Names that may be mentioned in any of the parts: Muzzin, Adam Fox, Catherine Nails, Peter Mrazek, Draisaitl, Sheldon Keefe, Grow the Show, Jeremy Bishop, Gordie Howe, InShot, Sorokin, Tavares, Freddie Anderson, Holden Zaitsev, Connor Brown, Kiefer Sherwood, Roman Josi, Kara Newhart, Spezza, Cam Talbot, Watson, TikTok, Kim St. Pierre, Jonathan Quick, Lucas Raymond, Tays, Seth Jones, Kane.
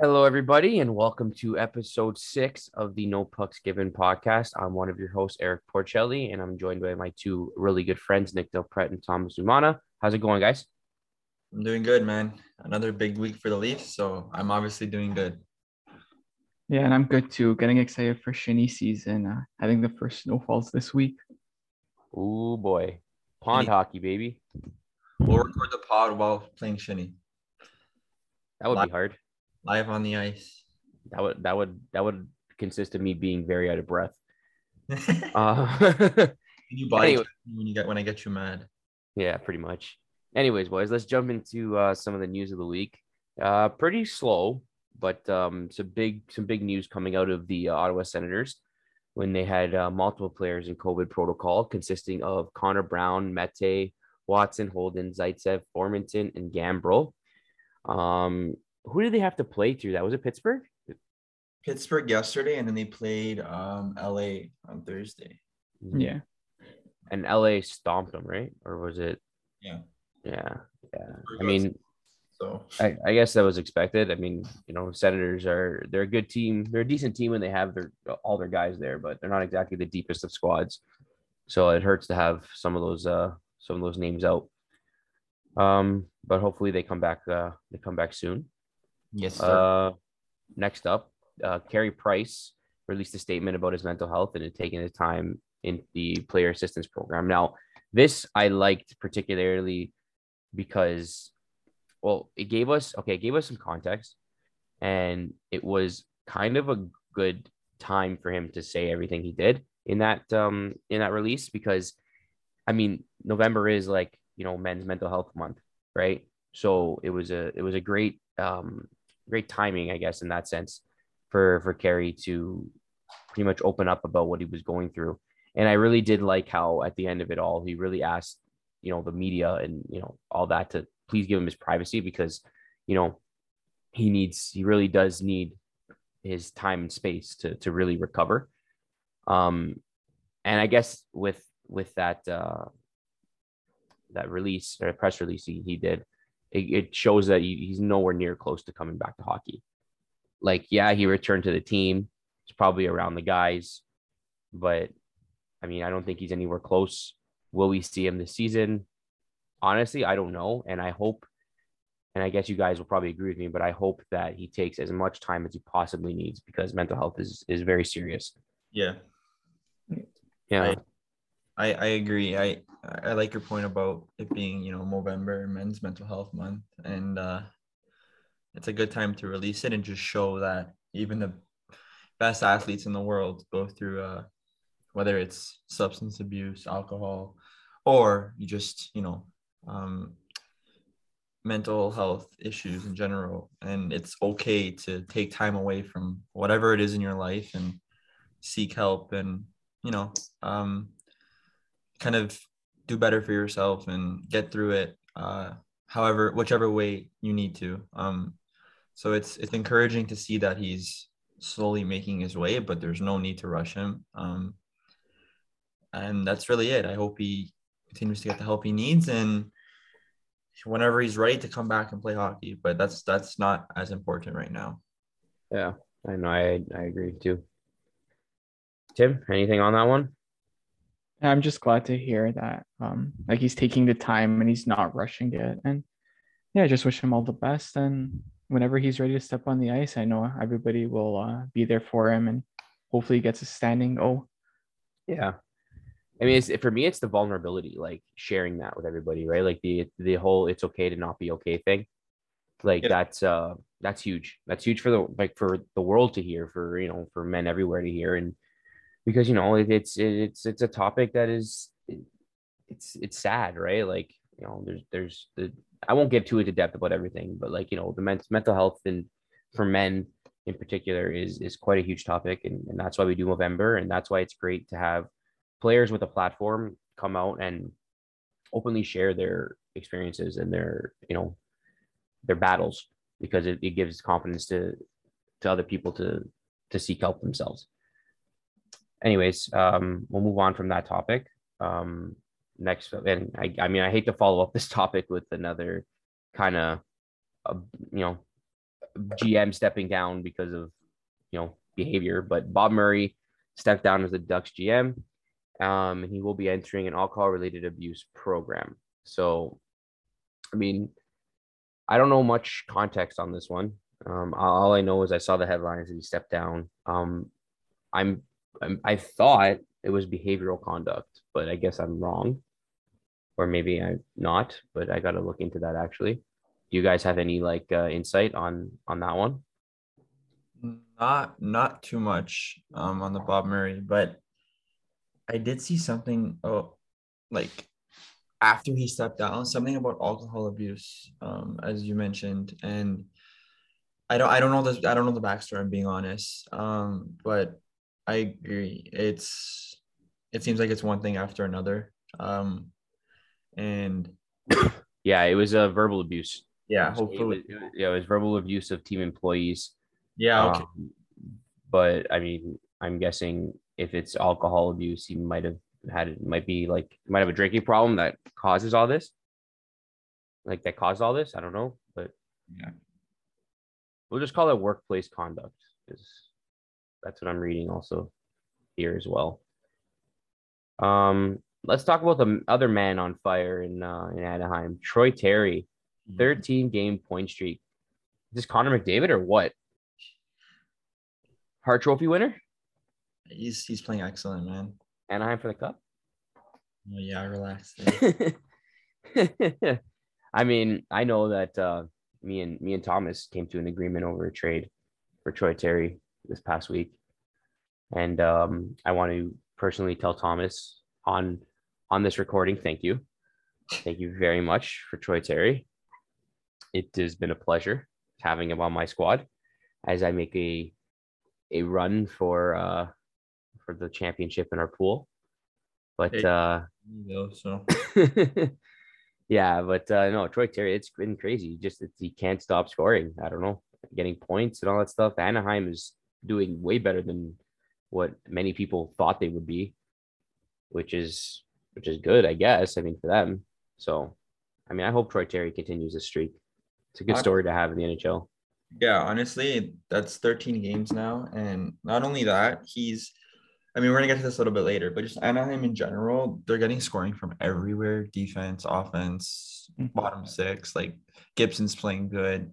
Hello, everybody, and welcome to episode 6 of the No Pucks Given podcast. I'm one of your hosts, Eric Porcelli, and I'm joined by my two really good friends, Nick Del Pret and Thomas Umana. How's it going, guys? I'm doing good, man. Another big week for the Leafs, so I'm obviously doing good. Yeah, and I'm good, too. Getting excited for shinny season. I think the first snowfall's this week. Ooh, boy. Pond shinny. Hockey, baby. We'll record the pod while playing shinny. That would be hard. Live on the ice. That would consist of me being very out of breath. You buy anyway, when I get you mad. Yeah, pretty much. Anyways, boys, let's jump into some of the news of the week. Pretty slow, but some big news coming out of the Ottawa Senators when they had multiple players in COVID protocol, consisting of Connor Brown, Mete, Watson, Holden, Zaitsev, Formanton, and Gambrell. Who did they have to play through that? Was it Pittsburgh? Pittsburgh yesterday, and then they played LA on Thursday. Yeah. And LA stomped them, right? Or was it? Yeah. I mean, so I guess that was expected. I mean, you know, Senators they're a good team. They're a decent team when they have all their guys there, but they're not exactly the deepest of squads. So it hurts to have some of those names out. But hopefully they come back. They come back soon. Yes, sir. Next up, Carey Price released a statement about his mental health and had taken his time in the player assistance program. Now, this I liked particularly because, well, it gave us some context, and it was kind of a good time for him to say everything he did in that release, because, I mean, November is, like, you know, Men's Mental Health Month, right? So it was a great great timing, I guess, in that sense for Carey to pretty much open up about what he was going through. And I really did like how at the end of it all, he really asked, you know, the media and, you know, all that to please give him his privacy, because, you know, he really does need his time and space to really recover. And I guess with that, that release or press release he did, it shows that he's nowhere near close to coming back to hockey. Like, yeah, he returned to the team. He's probably around the guys, but I mean, I don't think he's anywhere close. Will we see him this season? Honestly, I don't know. And I hope, and I guess you guys will probably agree with me, but I hope that he takes as much time as he possibly needs, because mental health is very serious. Yeah. Yeah. I agree. I like your point about it being, you know, November, Men's Mental Health Month, and it's a good time to release it and just show that even the best athletes in the world go through, whether it's substance abuse, alcohol, or you just, you know, mental health issues in general. And it's okay to take time away from whatever it is in your life and seek help and, you know, kind of do better for yourself and get through it, whichever way you need to. So it's encouraging to see that he's slowly making his way, but there's no need to rush him. And that's really it. I hope he continues to get the help he needs, and whenever he's ready to come back and play hockey. But that's not as important right now. Yeah, I know. I agree too. Tim, anything on that one? I'm just glad to hear that, like, he's taking the time and he's not rushing it. And yeah, I just wish him all the best. And whenever he's ready to step on the ice, I know everybody will be there for him, and hopefully he gets a standing O. Yeah. I mean, for me, it's the vulnerability, like sharing that with everybody, right? Like the whole, it's okay to not be okay thing. Like, yeah. That's huge. That's huge for the world to hear, for, you know, for men everywhere to hear. And, because, you know, it's a topic that is it's sad, right? Like, you know, there's I won't get too into depth about everything, but, like, you know, the mental health, and for men in particular, is quite a huge topic, and that's why we do November, and that's why it's great to have players with a platform come out and openly share their experiences and their, you know, their battles, because it gives confidence to other people to seek help themselves. Anyways, we'll move on from that topic. Next, and I mean, I hate to follow up this topic with another kind of, you know, GM stepping down because of, you know, behavior, but Bob Murray stepped down as the Ducks GM, and he will be entering an alcohol-related abuse program. So, I mean, I don't know much context on this one. All I know is I saw the headlines that he stepped down. I thought it was behavioral conduct, but I guess I'm wrong, or maybe I'm not. But I got to look into that actually. Do you guys have any like insight on that one? Not too much on the Bob Murray, but I did see something. Oh, like after he stepped down, something about alcohol abuse, as you mentioned, and I don't know this. I don't know the backstory. I'm being honest, but I agree. It seems like it's one thing after another, and yeah, it was a verbal abuse. Yeah, hopefully, it was verbal abuse of team employees. Yeah, okay. But I mean, I'm guessing if it's alcohol abuse, he might have had might have a drinking problem that causes all this. Like that caused all this. I don't know, but yeah, we'll just call it workplace conduct. Because that's what I'm reading also here as well. Let's talk about the other man on fire in Anaheim, Troy Terry, 13-game point streak. Is this Connor McDavid or what? Hart Trophy winner? He's playing excellent, man. Anaheim for the cup? Oh, yeah, relax. I mean, I know that me and Thomas came to an agreement over a trade for Troy Terry this past week, and I want to personally tell Thomas on this recording, thank you very much for Troy Terry. It has been a pleasure having him on my squad as I make a run for the championship in our pool, but yeah, but no, Troy Terry, it's been crazy. He can't stop scoring. I don't know, getting points and all that stuff. Anaheim is doing way better than what many people thought they would be, which is good, I guess. I mean, for them. So, I mean, I hope Troy Terry continues this streak. It's a good story to have in the NHL. Yeah, honestly, that's 13 games now. And not only that, we're going to get to this a little bit later, but just Anaheim in general, they're getting scoring from everywhere. Defense, offense, bottom six, like Gibson's playing good.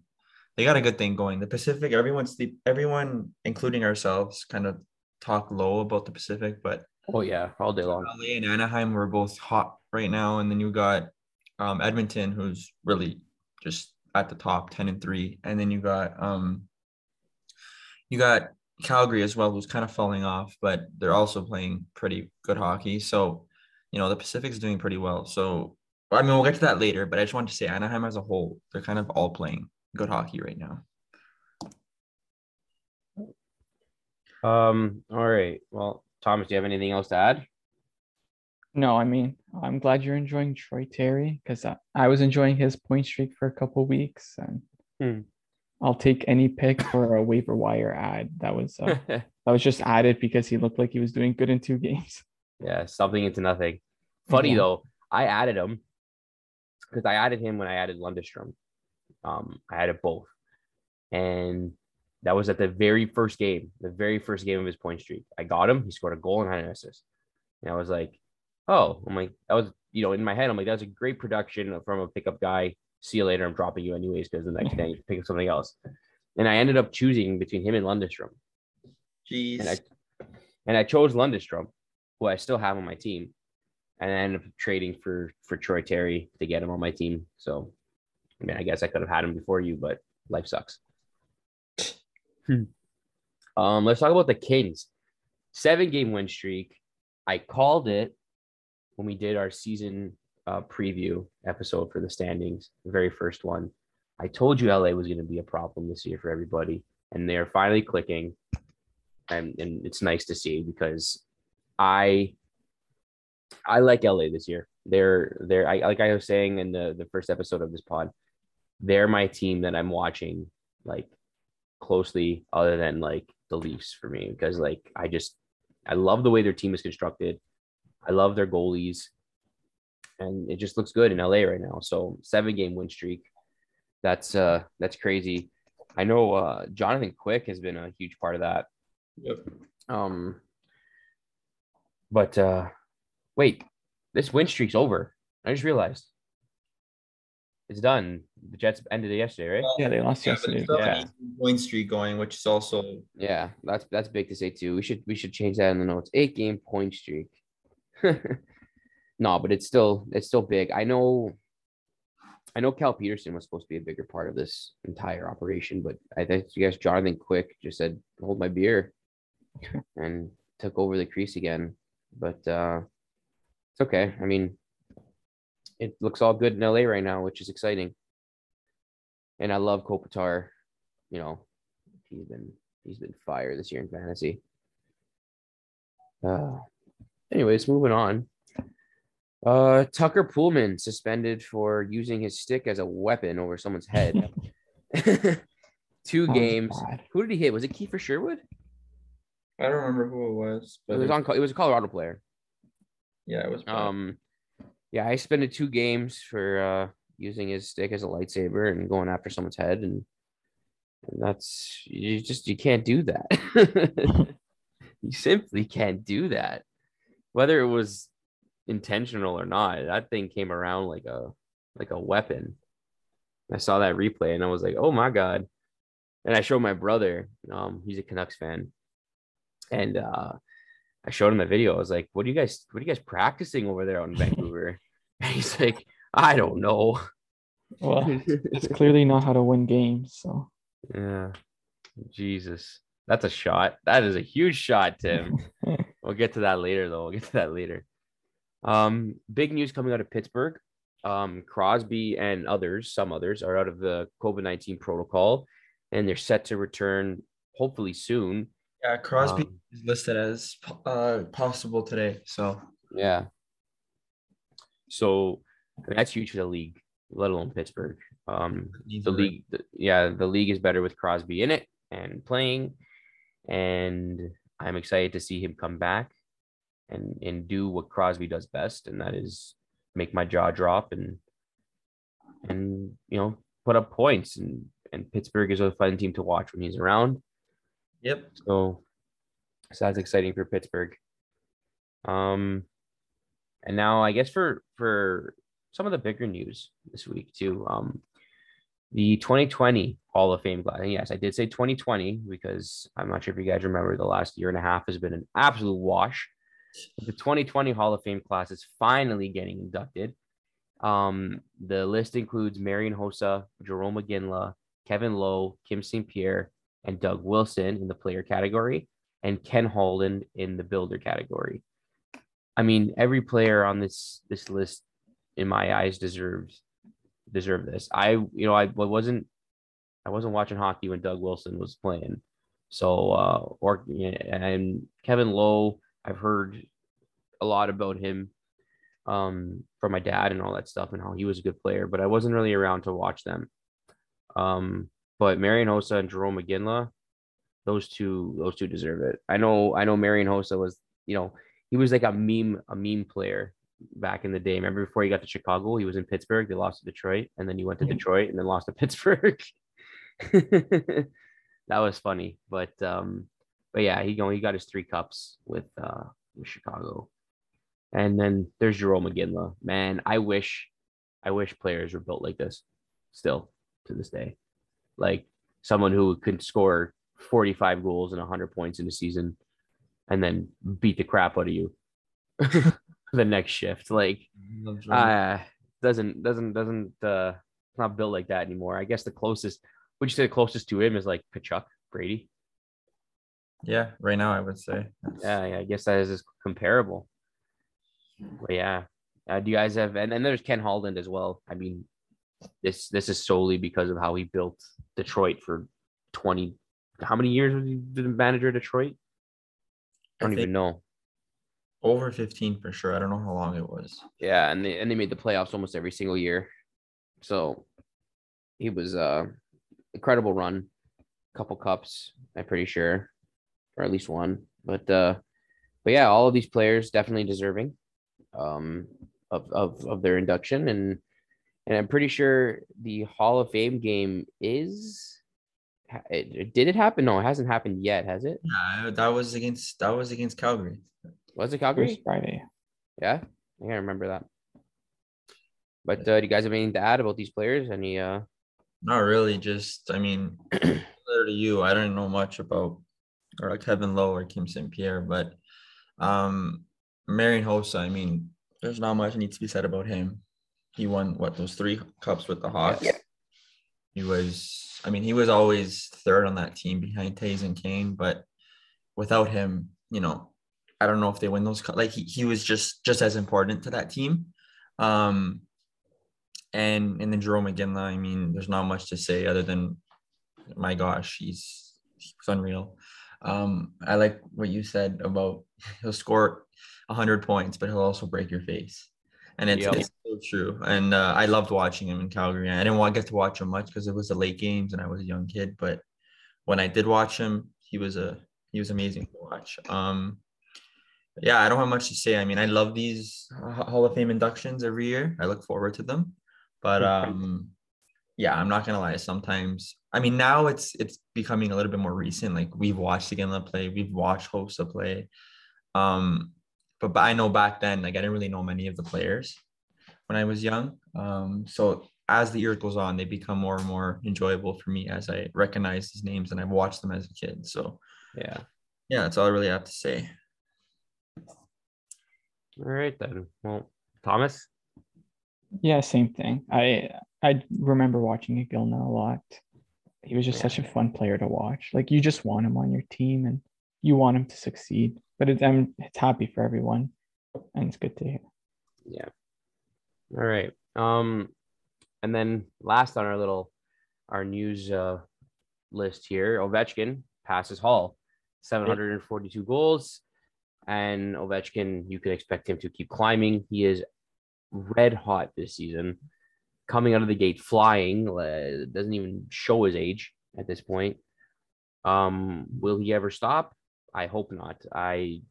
They got a good thing going. The Pacific, everyone, including ourselves, kind of talk low about the Pacific, but oh yeah, all day long. LA and Anaheim were both hot right now, and then you got Edmonton, who's really just at the top, 10-3, and then you got Calgary as well, who's kind of falling off, but they're also playing pretty good hockey. So, you know, the Pacific's doing pretty well. So, I mean, we'll get to that later, but I just wanted to say Anaheim as a whole, they're kind of all playing good hockey right now. All right. Well, Thomas, do you have anything else to add? No, I mean, I'm glad you're enjoying Troy Terry because I was enjoying his point streak for a couple weeks, and I'll take any pick for a waiver wire ad that was just added because he looked like he was doing good in two games. Yeah, something into nothing. Funny though, I added him because I added him when I added Lundestrom. I added both, and that was at the very first game of his point streak. I got him. He scored a goal and had an assist, and I was like, "Oh, that was in my head. I'm like, that's a great production from a pickup guy. See you later. I'm dropping you anyways because the next day you pick up something else." And I ended up choosing between him and Lundestrom. Jeez. And I chose Lundestrom, who I still have on my team, and I ended up trading for Troy Terry to get him on my team. So, I mean, I guess I could have had him before you, but life sucks. Let's talk about the Kings. 7-game win streak. I called it when we did our season preview episode for the standings, the very first one. I told you LA was going to be a problem this year for everybody, and they're finally clicking, and it's nice to see because I like LA this year. They're like I was saying in the first episode of this pod, they're my team that I'm watching like closely, other than like the Leafs for me, because like I love the way their team is constructed. I love their goalies, and it just looks good in LA right now. So 7-game win streak, that's crazy. I know Jonathan Quick has been a huge part of that. Yep. But wait, this win streak's over. I just realized it's done. The Jets ended it yesterday, right? Yeah, they lost yesterday. Yeah, point streak going, which is also that's big to say too. We should change that in the notes. 8-game point streak. No, but it's still big. I know Cal Peterson was supposed to be a bigger part of this entire operation, but I think you guys, Jonathan Quick just said, hold my beer and took over the crease again. But it's okay. I mean, it looks all good in LA right now, which is exciting. And I love Kopitar. You know, he's been fire this year in fantasy. Anyways, moving on. Tucker Pullman suspended for using his stick as a weapon over someone's head. 2 games. God. Who did he hit? Was it Kiefer Sherwood? I don't remember who it was. But it was a Colorado player. Yeah, it was. Bad. Yeah, I suspended 2 games for using his stick as a lightsaber and going after someone's head, and that's you can't do that. You simply can't do that, whether it was intentional or not. That thing came around like a weapon. I saw that replay and I was like, oh my God. And I showed my brother, he's a Canucks fan, and I showed him the video. I was like, what are you guys practicing over there on Vancouver? And he's like, I don't know. Well, it's clearly not how to win games. So yeah, Jesus, that's a shot. That is a huge shot, Tim. We'll get to that later though. Big news coming out of Pittsburgh. Crosby and some others are out of the COVID-19 protocol, and they're set to return hopefully soon. Yeah, Crosby is listed as possible today. So yeah, so I mean, that's huge for the league, let alone Pittsburgh. The league is better with Crosby in it and playing, and I'm excited to see him come back and do what Crosby does best, and that is make my jaw drop and you know, put up points, and Pittsburgh is a fun team to watch when he's around. Yep. So that's exciting for Pittsburgh. And now I guess for some of the bigger news this week too, the 2020 Hall of Fame class. And yes, I did say 2020 because I'm not sure if you guys remember, the last year and a half has been an absolute wash. The 2020 Hall of Fame class is finally getting inducted. The list includes Marion Hossa, Jarome Iginla, Kevin Lowe, Kim St. Pierre, and Doug Wilson in the player category, and Ken Holland in the builder category. I mean, every player on this list, in my eyes, deserved this. I wasn't watching hockey when Doug Wilson was playing, and Kevin Lowe. I've heard a lot about him from my dad and all that stuff, and how he was a good player, but I wasn't really around to watch them. But Marion Hossa and Jarome Iginla, those two deserve it. I know Marion Hossa was, you know, he was like a meme player back in the day. Remember before he got to Chicago, he was in Pittsburgh, they lost to Detroit, and then he went to Detroit and then lost to Pittsburgh. That was funny, but yeah, he got his 3 cups with Chicago. And then there's Jarome Iginla. Man, I wish players were built like this still to this day. Like someone who could score 45 goals and 100 points in a season and then beat the crap out of you the next shift. Like doesn't not built like that anymore. I guess the closest to him is like Kachuk, Brady. Yeah, right now I would say. Yeah, I guess that is comparable. But yeah, do you guys have? And then there's Ken Holland as well. I mean, this is solely because of how he built Detroit for 20. How many years was he the manager of Detroit? I don't even know. Over 15 for sure. I don't know how long it was. Yeah, and they made the playoffs almost every single year. So he was incredible run, couple cups, I'm pretty sure. Or at least one, but yeah, all of these players definitely deserving of their induction, and I'm pretty sure the Hall of Fame game is Did it happen? No, it hasn't happened yet, has it? No, that was against Calgary. Was it Calgary? It was Friday. Yeah, I can't remember that. But do you guys have anything to add about these players? Any? Not really. Just, I mean, similar to you, I don't know much about or Kevin Lowe or Kim St. Pierre, but Marion Hossa, I mean, there's not much needs to be said about him. He won those 3 cups with the Hawks. Yeah. He was always third on that team behind Tays and Kane, but without him, you know, I don't know if they win those cups. Like he was just as important to that team. And then Jarome Iginla, I mean, there's not much to say other than, my gosh, he's unreal. I like what you said about he'll score 100 points, but he'll also break your face. And it's so true. And I loved watching him in Calgary. I didn't get to watch him much because it was the late games and I was a young kid. But when I did watch him, he was amazing to watch. Yeah, I don't have much to say. I mean, I love these Hall of Fame inductions every year. I look forward to them. But yeah, I'm not going to lie. Sometimes, I mean, now it's becoming a little bit more recent. Like we've watched Iginla play. We've watched Hossa play. But I know back then, like I didn't really know many of the players when I was young. So as the year goes on, they become more and more enjoyable for me as I recognize these names and I've watched them as a kid. So yeah, that's all I really have to say. All right then. Well, Thomas? Yeah, same thing. I remember watching Iginla a lot. He was just such a fun player to watch. Like you just want him on your team and you want him to succeed. But it's happy for everyone, and it's good to hear. Yeah. All right. And then last on our news list here, Ovechkin passes Hall, 742 goals, and Ovechkin, you can expect him to keep climbing. He is red hot this season, coming out of the gate flying. Doesn't even show his age at this point. Will he ever stop? I hope not. I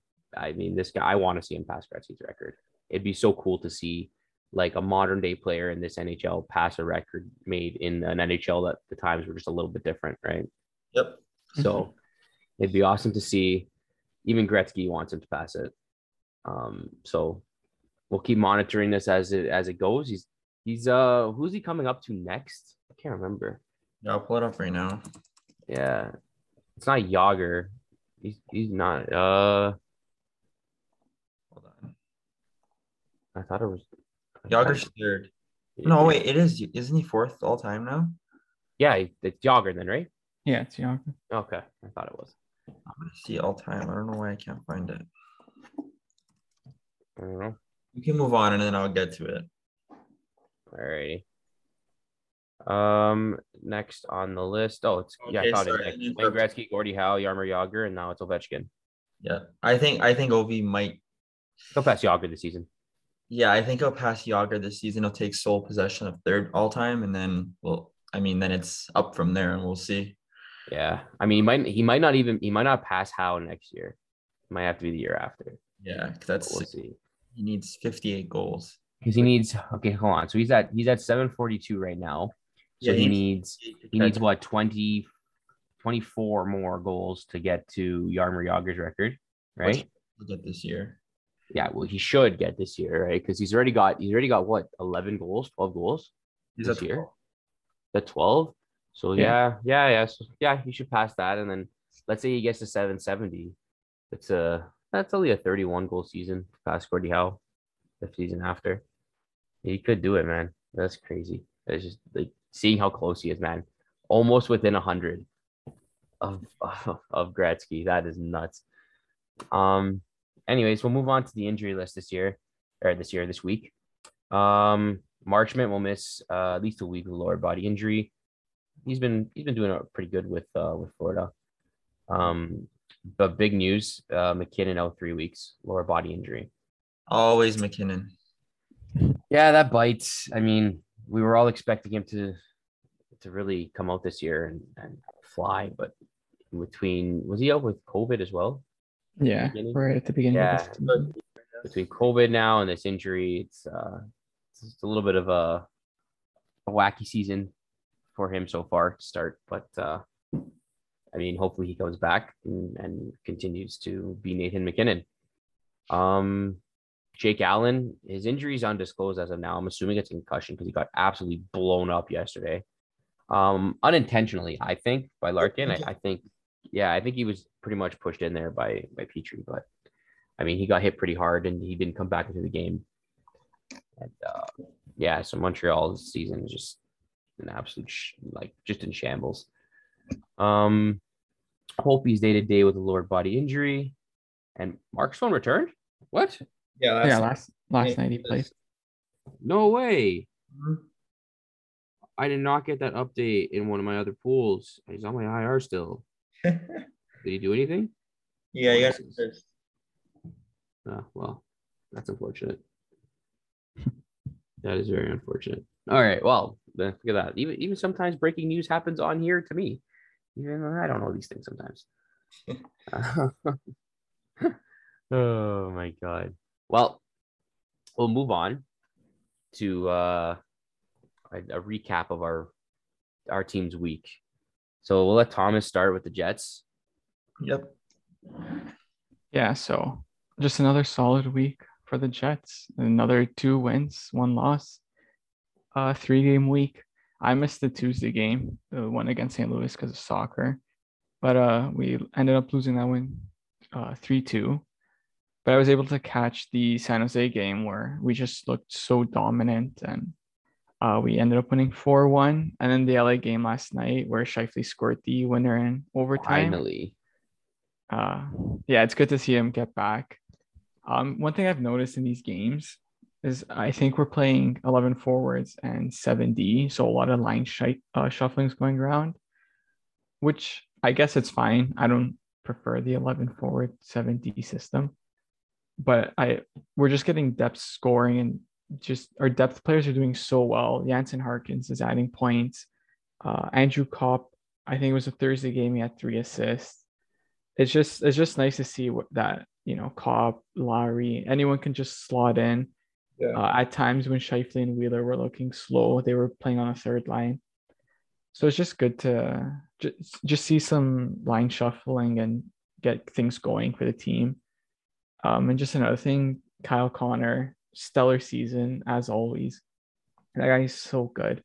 mean, this guy, I want to see him pass Gretzky's record. It'd be so cool to see like a modern day player in this NHL pass a record made in an NHL that the times were just a little bit different, right? Yep. So it'd be awesome to see. Even Gretzky wants him to pass it. So we'll keep monitoring this as it goes. He's who's he coming up to next? I can't remember. Yeah, I'll pull it up right now. Yeah. It's not Jágr. He's not. Hold on. I thought it was. Jágr's third. No, wait. It is. Isn't he fourth all time now? Yeah, it's Jágr then, right? Yeah, it's Jágr. Okay, I thought it was. I'm gonna see all time. I don't know why I can't find it. I don't know. You can move on, and then I'll get to it. Alrighty. Next on the list. Oh, it's okay, yeah. I thought it was Gretzky, Gordie Howe, Jaromír Jágr, and now it's Ovechkin. Yeah, I think Ovi might. He'll pass Jágr this season. Yeah, I think he'll pass Jágr this season. He'll take sole possession of third all time, and then then it's up from there, and we'll see. Yeah, I mean, he might not pass Howe next year. It might have to be the year after. Yeah, we'll see. He needs 58 goals. Because he needs. Okay, hold on. So he's at 742 right now. So yeah, he needs what, 24 more goals to get to Jaromír Jágr's record, right? He'll get this year. Yeah, well, he should get this year, right? Because he's already got what, 12 goals this year. The 12. So yeah, he should pass that, and then let's say he gets to 770. That's only a 31 goal season past Gordie Howe. The season after, he could do it, man. That's crazy. It's just like seeing how close he is, man. Almost within 100 of Gretzky. That is nuts. Anyways, we'll move on to the injury list this week. Marchment will miss at least a week with lower body injury. He's been doing pretty good with Florida. But big news: McKinnon out 3 weeks, lower body injury. Always McKinnon. Yeah, that bites. I mean, we were all expecting him to really come out this year and fly, but was he out with COVID as well? Yeah, right at the beginning. Yeah, between COVID now and this injury, it's a little bit of a wacky season for him so far to start, but I mean, hopefully he goes back and continues to be Nathan McKinnon. Jake Allen, his injury is undisclosed as of now. I'm assuming it's concussion because he got absolutely blown up yesterday. Unintentionally, I think, by Larkin. I think he was pretty much pushed in there by Petrie. But, I mean, he got hit pretty hard and he didn't come back into the game. And, so Montreal's season is just an absolute, just in shambles. Hope he's day-to-day with a lower body injury. And Markstrom returned? What? Last night he played. No way. Mm-hmm. I did not get that update in one of my other pools. He's on my IR still. Did he do anything? Yeah, he got it. Oh, well, that's unfortunate. That is very unfortunate. All right, well, look at that. Even sometimes breaking news happens on here to me. Even though I don't know these things sometimes. Oh, my God. Well, we'll move on to a recap of our team's week. So we'll let Thomas start with the Jets. Yep. Yeah, so just another solid week for the Jets. Another 2 wins, 1 loss. 3-game week. I missed the Tuesday game, the one against St. Louis because of soccer. But we ended up losing that one 3-2. But I was able to catch the San Jose game where we just looked so dominant, and we ended up winning 4-1. And then the LA game last night where Scheifele scored the winner in overtime. Finally. It's good to see him get back. One thing I've noticed in these games is I think we're playing 11 forwards and 7D. So a lot of line shuffling is going around, which I guess it's fine. I don't prefer the 11 forward 7D system. But we're just getting depth scoring, and just our depth players are doing so well. Jansen Harkins is adding points. Andrew Kopp, I think it was a Thursday game, he had 3 assists. It's just nice to see that, Kopp, Lowry, anyone can just slot in. Yeah. At times when Scheifele and Wheeler were looking slow, they were playing on a third line. So it's just good to just see some line shuffling and get things going for the team. And just another thing, Kyle Connor, stellar season as always. That guy is so good.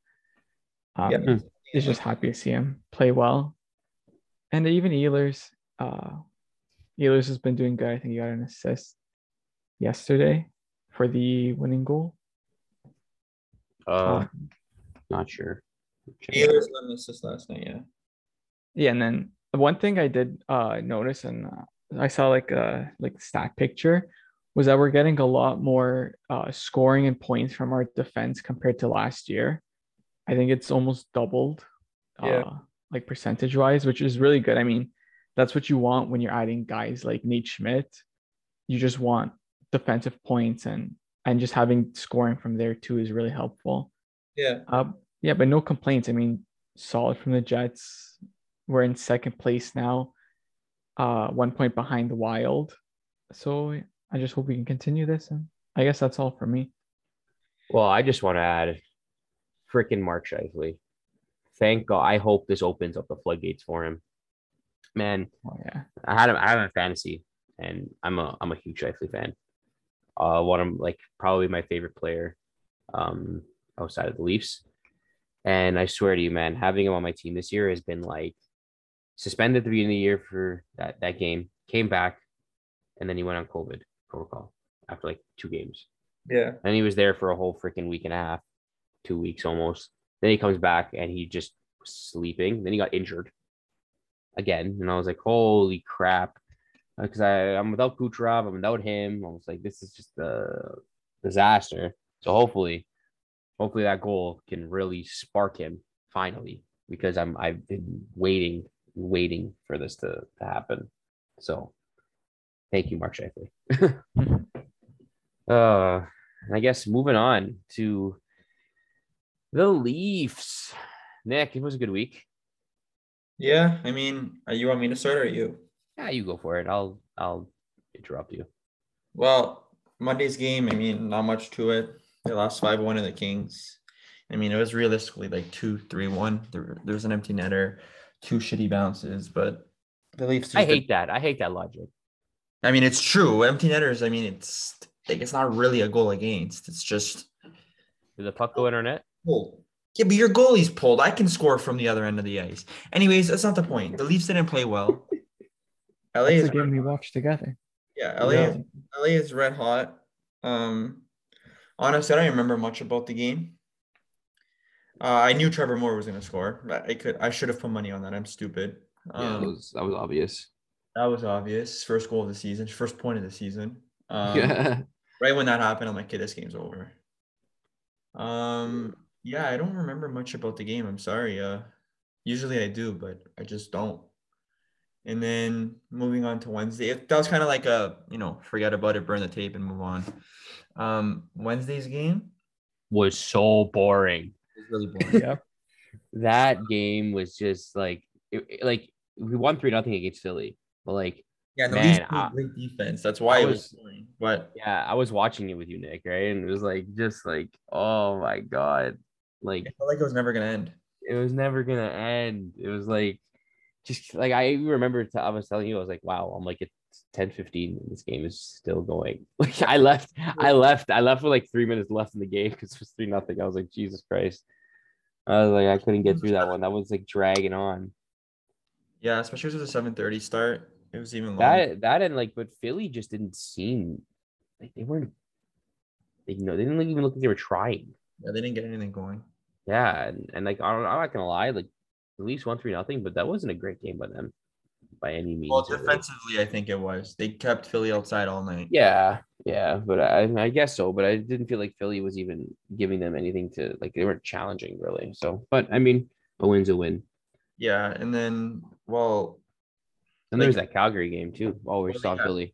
It's just happy to see him play well. And even Ehlers. Ehlers has been doing good. I think he got an assist yesterday for the winning goal. Not sure. Ehlers got an assist last night, yeah. Yeah, and then one thing I did notice, and I saw like stat picture, was that we're getting a lot more scoring and points from our defense compared to last year. I think it's almost doubled, percentage wise, which is really good. I mean, that's what you want when you're adding guys like Nate Schmidt. You just want defensive points, and just having scoring from there too is really helpful. Yeah. But no complaints. I mean, solid from the Jets. We're in second place now. 1 point behind the Wild. So I just hope we can continue this. And I guess that's all for me. Well, I just want to add freaking Mark Scheifele. Thank God. I hope this opens up the floodgates for him. Man, I had him. I have a fantasy, and I'm a huge Scheifele fan. One of probably my favorite player outside of the Leafs. And I swear to you, man, having him on my team this year has been suspended at the beginning of the year for that game, came back, and then he went on COVID protocol after 2 games. Yeah. And he was there for a whole freaking week and a half, 2 weeks almost. Then he comes back and he just was sleeping. Then he got injured again. And I was like, holy crap. Because I'm without Kucherov, I'm without him. I was like, this is just a disaster. So hopefully that goal can really spark him finally, because I've been waiting for this to happen. So thank you, Mark Scheifele. I guess moving on to the Leafs. Nick, it was a good week. Yeah, I mean, you want me to start or you? Yeah, you go for it. I'll interrupt you. Well, Monday's game, I mean, not much to it. They lost 5-1 to the Kings. I mean, it was realistically 2-3-1. There was an empty netter. two shitty bounces, but the Leafs. I hate that. I hate that logic. I mean, it's true. Empty netters. I mean, it's like it's not really a goal against. It's just did the puck go in or net? Pulled. Yeah, but your goalie's pulled. I can score from the other end of the ice. Anyways, that's not the point. The Leafs didn't play well. LA is the game we watched together. Yeah, LA is red hot. Honestly, I don't remember much about the game. I knew Trevor Moore was going to score. I should have put money on that. I'm stupid. That was obvious. That was obvious. First goal of the season. First point of the season. Right when that happened, I'm like, okay, this game's over. Yeah, I don't remember much about the game. I'm sorry. Usually I do, but I just don't. And then moving on to Wednesday, that was kind of like a, forget about it, burn the tape and move on. Wednesday's game was so boring. It was really boring. Yeah. That game was just like, we won 3-0 against Philly, but like, yeah, the Leafs played great defense. That's why it was boring. But yeah, I was watching it with you, Nick, right? And it was just oh my God. I felt like it was never going to end. It was never going to end. It was I remember I was telling you, I was like, wow, I'm it's 10:15 and this game is still going. I left with 3 minutes left in the game because it was 3-0. I was like, Jesus Christ. I was like, I couldn't get through that one. That one's dragging on. Yeah, especially with a 7:30 start. It was even longer. But Philly just didn't seem they weren't. They didn't even look like they were trying. Yeah, they didn't get anything going. Yeah, and I'm not gonna lie, the Leafs won 3-0, but that wasn't a great game by them, by any means. Well, defensively, I think it was. They kept Philly outside all night. Yeah, but I guess so. But I didn't feel like Philly was even giving them anything to They weren't challenging really. So, but I mean, a win's a win. Yeah, and then and there's that Calgary game too. Oh, we saw Philly.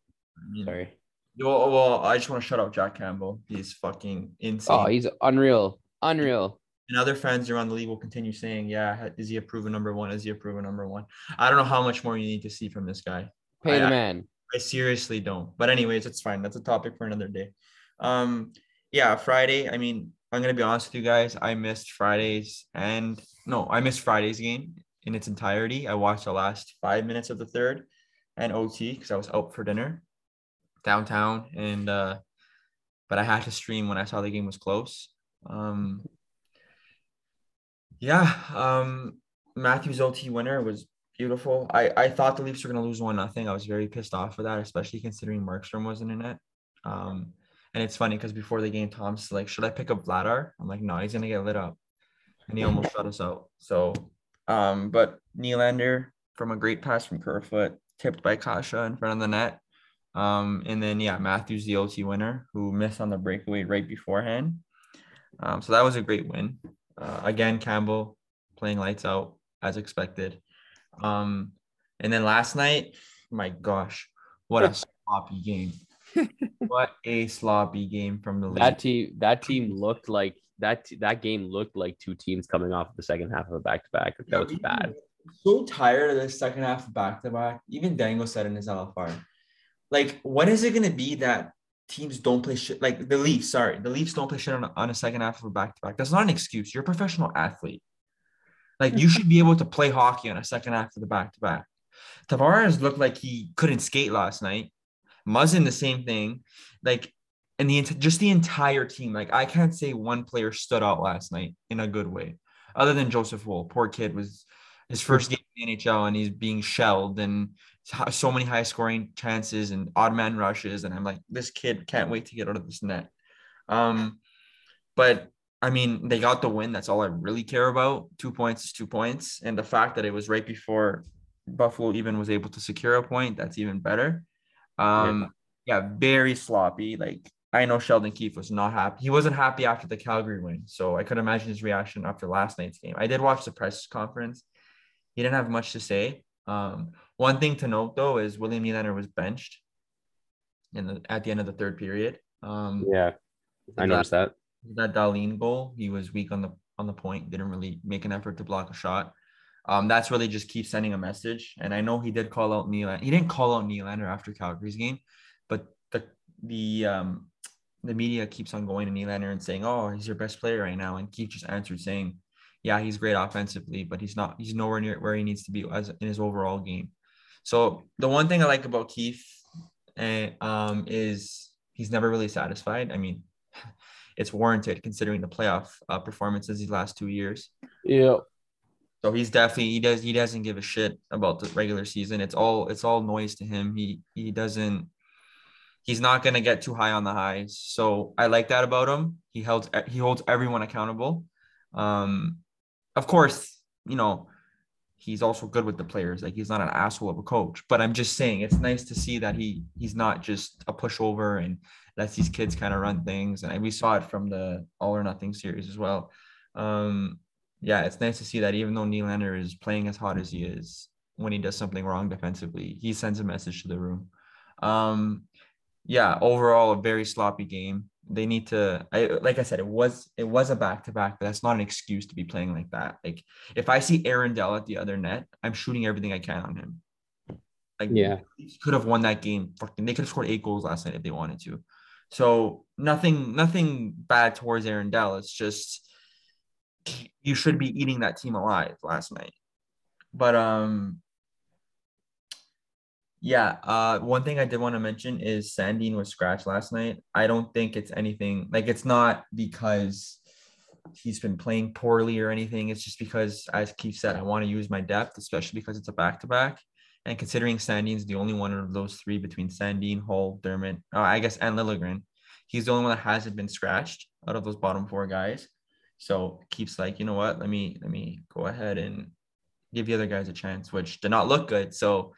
Yeah. Sorry. Well, I just want to shut out Jack Campbell. He's fucking insane. Oh, he's unreal. Unreal. And other fans around the league will continue saying, yeah, is he a proven number one? Is he a proven number one? I don't know how much more you need to see from this guy. Pay the man. I seriously don't. But anyways, it's fine. That's a topic for another day. Friday. I mean, I'm going to be honest with you guys. I missed Friday's game in its entirety. I watched the last 5 minutes of the third and OT because I was out for dinner downtown. And but I had to stream when I saw the game was close. Matthews OT winner was beautiful. I thought the Leafs were going to lose 1-0. I was very pissed off for that, especially considering Markstrom wasn't in it. And it's funny because before the game, Tom's like, should I pick up Vladar? I'm like, no, he's going to get lit up. And he almost shut us out. So, but Nylander from a great pass from Kerfoot, tipped by Kaše in front of the net. And then, yeah, Matthews, the OT winner, who missed on the breakaway right beforehand. So that was a great win. Again, Campbell playing lights out as expected. And then last night, my gosh, what a sloppy game. What a sloppy game from the league. That game looked like two teams coming off the second half of a back-to-back. That was bad. So tired of the second half of back-to-back. Even Dango said in his LFR, when is it going to be that teams don't play shit the Leafs don't play shit on a second half of a back-to-back? That's not an excuse. You're a professional athlete. You should be able to play hockey on a second half of the back-to-back. Tavares looked like he couldn't skate last night. Muzzin, the same thing. And the entire team. I can't say one player stood out last night in a good way, other than Joseph Woll. Poor kid, was his first game in the NHL, and he's being shelled and so many high-scoring chances and odd man rushes. And I'm like, this kid can't wait to get out of this net. But, I mean, they got the win. That's all I really care about. 2 points is 2 points. And the fact that it was right before Buffalo even was able to secure a point, that's even better. Yeah, very sloppy. I know Sheldon Keefe was not happy. He wasn't happy after the Calgary win. So I could imagine his reaction after last night's game. I did watch the press conference. He didn't have much to say. One thing to note, though, is William Nylander was benched at the end of the third period. I noticed that. That Dahlin goal, he was weak on the point, didn't really make an effort to block a shot. That's really just keep sending a message. And I know he did call out Nylander. He didn't call out Nylander after Calgary's game, but the media keeps on going to Nylander and saying, oh, he's your best player right now. And Keefe just answered saying, yeah, he's great offensively, but he's nowhere near where he needs to be as in his overall game. So the one thing I like about Keefe is he's never really satisfied. I mean, it's warranted considering the playoff performances these last 2 years. Yeah. So he's definitely he doesn't give a shit about the regular season. It's all noise to him. He's not gonna get too high on the highs. So I like that about him. He holds everyone accountable. Of course, you know, he's also good with the players. Like, he's not an asshole of a coach. But I'm just saying, it's nice to see that he's not just a pushover and lets these kids kind of run things. And we saw it from the All or Nothing series as well. Yeah, it's nice to see that even though Nylander is playing as hot as he is, when he does something wrong defensively, he sends a message to the room. Yeah, overall, a very sloppy game. They need to, like I said, it was a back-to-back, but that's not an excuse to be playing like that. Like, if I see Arundel at the other net, I'm shooting everything I can on him. Like, yeah, he could have won that game. They could have scored 8 goals last night if they wanted to. So nothing bad towards Arundel. It's just, you should be eating that team alive last night. But one thing I did want to mention is Sandin was scratched last night. I don't think it's anything, like, it's not because he's been playing poorly or anything. It's just because, as Keefe said, I want to use my depth, especially because it's a back-to-back. And considering Sandin's the only one of those three between Sandin, Hall, Dermott, and Liljegren, he's the only one that hasn't been scratched out of those bottom 4 guys. So Keefe's like, you know what, let me go ahead and give the other guys a chance, which did not look good. So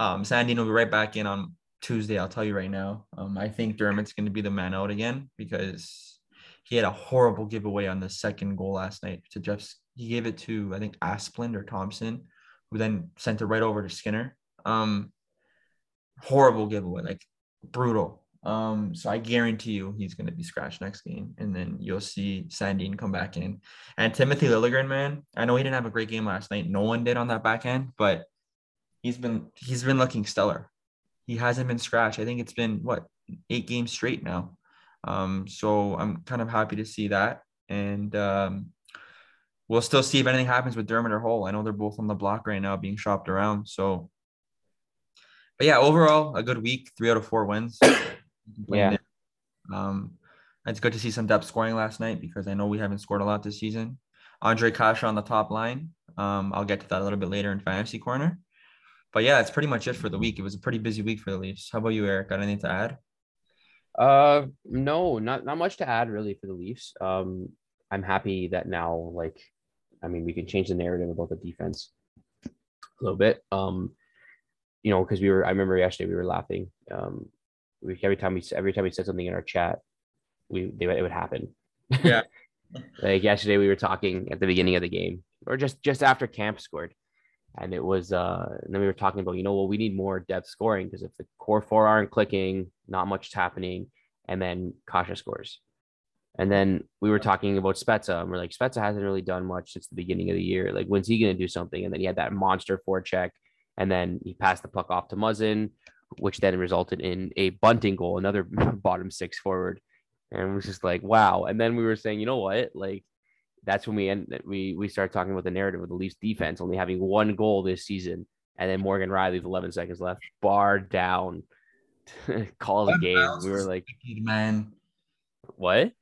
Sandin will be right back in on Tuesday. I'll tell you right now. I think Dermott's going to be the man out again because he had a horrible giveaway on the second goal last night to Jeff's. He gave it to, I think, Asplund or Thompson, who then sent it right over to Skinner. Horrible giveaway, like, brutal. So I guarantee you he's going to be scratched next game, and then you'll see Sandin come back in. And Timothy Liljegren, man, I know he didn't have a great game last night. No one did on that back end, but he's been looking stellar. He hasn't been scratched. I think it's been 8 games straight now. So I'm kind of happy to see that. And we'll still see if anything happens with Dermott or Hall. I know they're both on the block right now being shopped around. So, but yeah, overall a good week, 3 out of 4 wins. Yeah. It's good to see some depth scoring last night because I know we haven't scored a lot this season. Ondřej Kaše on the top line. I'll get to that a little bit later in Fantasy Corner. But yeah, that's pretty much it for the week. It was a pretty busy week for the Leafs. How about you, Eric? Got anything to add? No, not much to add really for the Leafs. I'm happy that now, we can change the narrative about the defense a little bit. Because I remember yesterday we were laughing. Every time we said something in our chat, it would happen. Yeah. Like yesterday we were talking at the beginning of the game, or just after Camp scored. And it was, and then we were talking about, we need more depth scoring because if the core 4 aren't clicking, not much is happening. And then Kaše scores. And then we were talking about Spezza, and we're like, Spezza hasn't really done much since the beginning of the year. Like, when's he going to do something? And then he had that monster forecheck, and then he passed the puck off to Muzzin, which then resulted in a bunting goal, another bottom 6 forward. And it was just like, wow. And then we were saying, that's when we start talking about the narrative of the Leafs defense only having 1 goal this season, and then Morgan Riley with 11 seconds left, bar down, calls a game. We were like, man, what?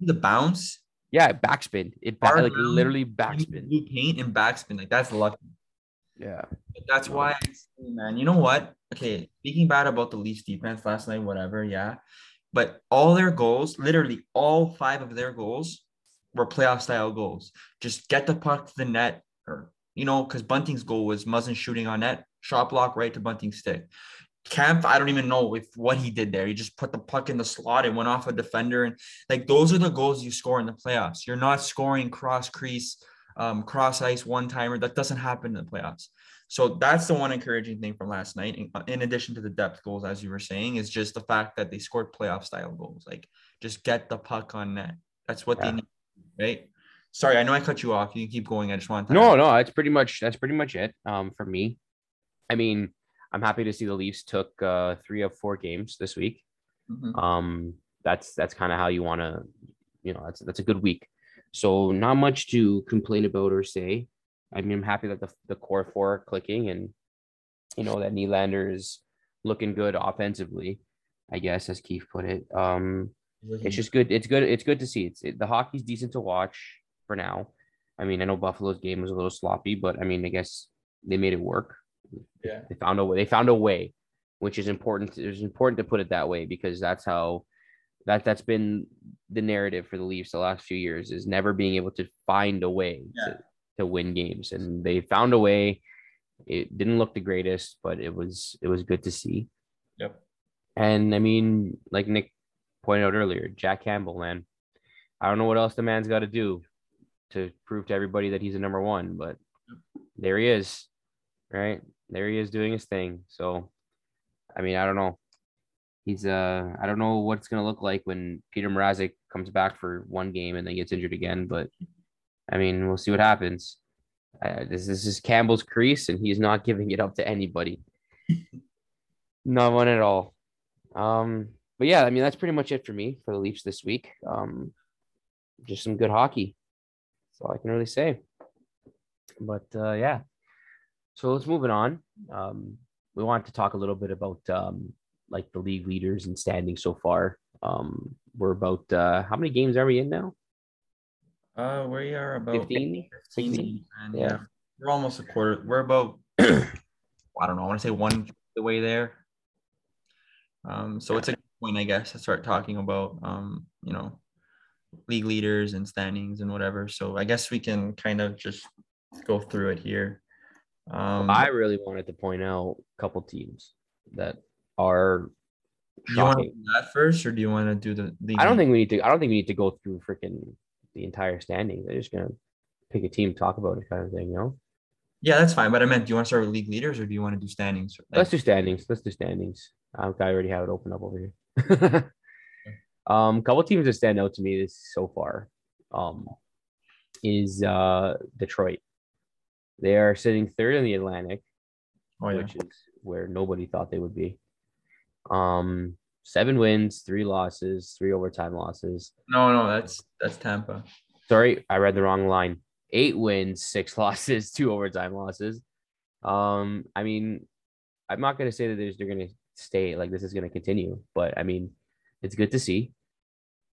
The bounce? Yeah, backspin. Literally backspin. You paint and backspin, like, that's lucky. Yeah, but that's why, man. You know what? Okay, speaking bad about the Leafs defense last night, whatever. Yeah, but all their goals, literally all 5 of their goals, were playoff style goals. Just get the puck to the net, or because Bunting's goal was Muzzin shooting on net, shot block right to Bunting's stick. Kemp, I don't even know what he did there. He just put the puck in the slot and went off a defender. And like, those are the goals you score in the playoffs. You're not scoring cross crease, cross ice one timer. That doesn't happen in the playoffs. So that's the one encouraging thing from last night. In addition to the depth goals, as you were saying, is just the fact that they scored playoff style goals. Like, just get the puck on net. That's what they need. Right. Sorry, I know I cut you off. You can keep going. I just want to. No, that's pretty much it. For me, I'm happy to see the Leafs took 3 of 4 games this week. Mm-hmm. That's kind of how you want to, that's a good week. So not much to complain about or say. I mean, I'm happy that the core four are clicking and, you know, that Nylander is looking good offensively, I guess, as Keefe put it. It's just good. It's good to see. The hockey's decent to watch for now. I mean, I know Buffalo's game was a little sloppy, but I mean, I guess they made it work. Yeah, they found a way, which is important. It's important to put it that way, because that's how that's been the narrative for the Leafs the last few years, is never being able to find a way to win games, and they found a way. It didn't look the greatest, but it was good to see. Yep. And I mean, like Nick pointed out earlier, Jack Campbell, man, I don't know what else the man's got to do to prove to everybody that he's a number one, but there he is, right? There he is doing his thing. So, I mean, I don't know. He's I don't know what it's going to look like when Peter Mrazek comes back for one game and then gets injured again, but I mean, we'll see what happens. This is Campbell's crease, and he's not giving it up to anybody. No one at all. But yeah, I mean, that's pretty much it for me for the Leafs this week. Just some good hockey. That's all I can really say. But yeah, so let's move it on. We wanted to talk a little bit about like the league leaders and standing so far. We're about how many games are we in now? We are about 15. Yeah, we're almost a quarter. We're about I don't know. I want to say one the way there. So it's a good point, I guess, to start talking about you know, league leaders and standings and whatever. So I guess we can kind of just go through it here. I really wanted to point out a couple teams that are. Shocking. Do you want to do that first, or do you want to do the league? I don't think we need to go through freaking the entire standings. They're just gonna pick a team, talk about it, kind of thing, you know? Yeah, that's fine. But I meant, do you want to start with league leaders, or do you want to do standings? Let's do standings. I already have it open up over here. Couple teams that stand out to me this so far is Detroit. They are sitting third in the Atlantic, which is where nobody thought they would be. 7 wins, 3 losses, 3 overtime losses. No, that's Tampa. Sorry, I read the wrong line. 8 wins, 6 losses, 2 overtime losses. I mean, I'm not going to say that they're going to stay, like this is going to continue, but I mean, it's good to see.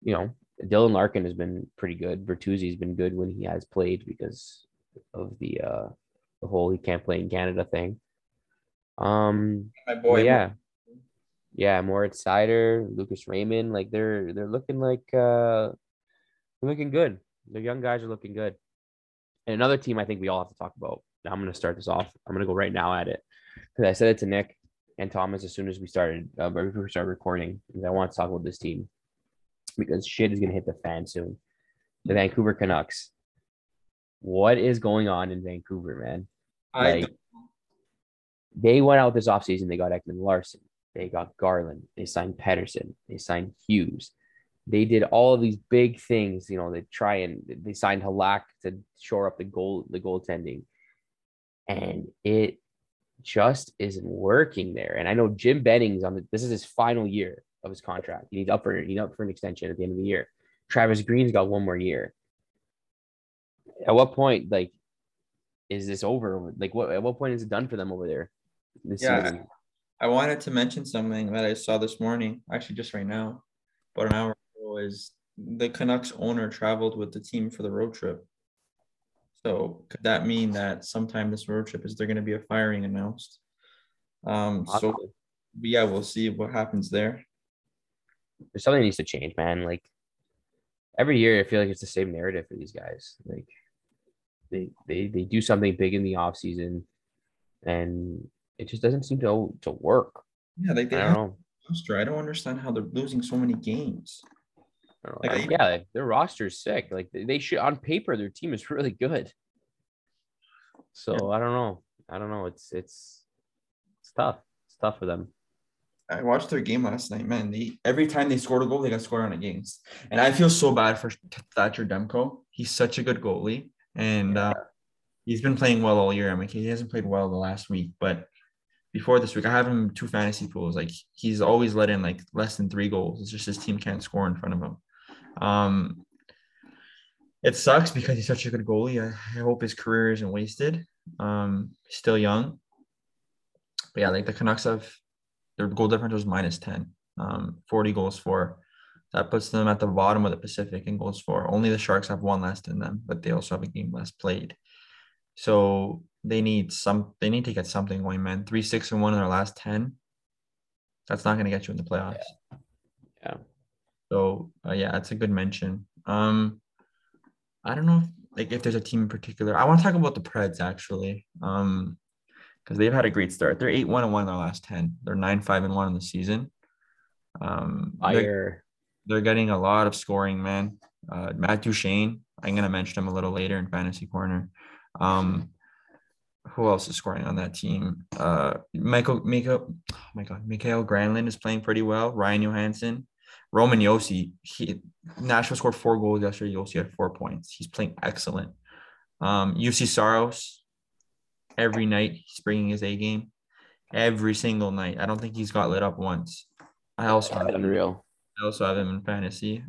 You know, Dylan Larkin has been pretty good. Bertuzzi's been good when he has played because of the whole he can't play in Canada thing. My boy, yeah, Moritz Seider, Lucas Raymond, like they're looking like looking good. The young guys are looking good. And another team I think we all have to talk about. Now I'm going to start this off. I'm going to go right now at it, because I said it to Nick and Thomas as soon as we started, before we started recording, because I want to talk about this team, because shit is going to hit the fan soon. The Vancouver Canucks. What is going on in Vancouver, man? They went out this offseason. They got Ekman Larson. They got Garland. They signed Pettersson. They signed Hughes. They did all of these big things. You know, they signed Halak to shore up the goaltending, and it just isn't working there. And I know Jim Benning's this is his final year of his contract. He's up for an extension at the end of the year. Travis Green's got one more year. At what point, like, is this over? Like, at what point is it done for them over there this season? I wanted to mention something that I saw this morning, actually just right now, about an hour ago, is the Canucks owner traveled with the team for the road trip. So could that mean that sometime this road trip, is there going to be a firing announced? So yeah, we'll see what happens there. There's something that needs to change, man. Like every year, I feel like it's the same narrative for these guys. Like they do something big in the off season, and it just doesn't seem to work. Yeah, like they I don't understand how they're losing so many games. Like, yeah, their roster is sick. Like they should, on paper, their team is really good. So yeah. I don't know. It's tough. It's tough for them. I watched their game last night, man. Every time they scored a goal, they got scored on against. And I feel so bad for Thatcher Demko. He's such a good goalie, and he's been playing well all year. I mean, he hasn't played well the last week, but before this week, I have him 2 fantasy pools. Like he's always let in like less than 3 goals. It's just his team can't score in front of him. It sucks because he's such a good goalie. I hope his career isn't wasted. He's still young. But yeah, like the Canucks have their goal difference was -10, 40 goals for. That puts them at the bottom of the Pacific in goals for. Only the Sharks have one less than them, but they also have a game less played. So they need to get something going, man. 3-6-1 in their last 10. That's not going to get you in the playoffs. Yeah. So yeah, it's a good mention. I don't know if there's a team in particular. I want to talk about the Preds actually, because they've had a great start. They're 8-1-1 in their last 10. They're 9-5-1 in the season. They're getting a lot of scoring, man. Matt Duchene, I'm going to mention him a little later in Fantasy Corner. Who else is scoring on that team? Mikael Granlund is playing pretty well. Ryan Johansson. Roman Josi. Nashville scored 4 goals yesterday. Josi had 4 points. He's playing excellent. UC Saros, every night he's bringing his A game. Every single night. I don't think he's got lit up once. I also have him in fantasy.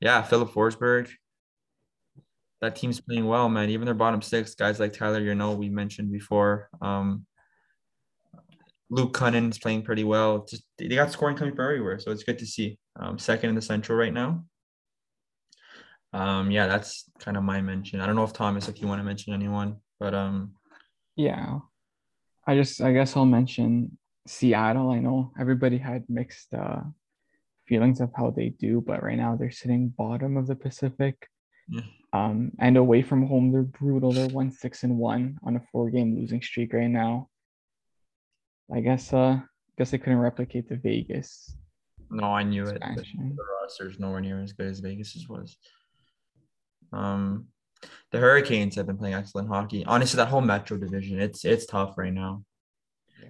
Yeah, Philip Forsberg. That team's playing well, man. Even their bottom 6, guys like Tyler Yanoh, we mentioned before. Luke Cunning's playing pretty well. Just, they got scoring coming from everywhere, so it's good to see. Second in the Central right now. Yeah, that's kind of my mention. I don't know if, Thomas, if you want to mention anyone, but yeah. I guess I'll mention Seattle. I know everybody had mixed feelings of how they do, but right now they're sitting bottom of the Pacific. Yeah. And away from home, they're brutal. They're 1-6-1 on a 4-game losing streak right now. I guess they couldn't replicate the Vegas. No, I knew expansion. It. The roster's nowhere near as good as Vegas's was. The Hurricanes have been playing excellent hockey. Honestly, that whole Metro division, it's tough right now.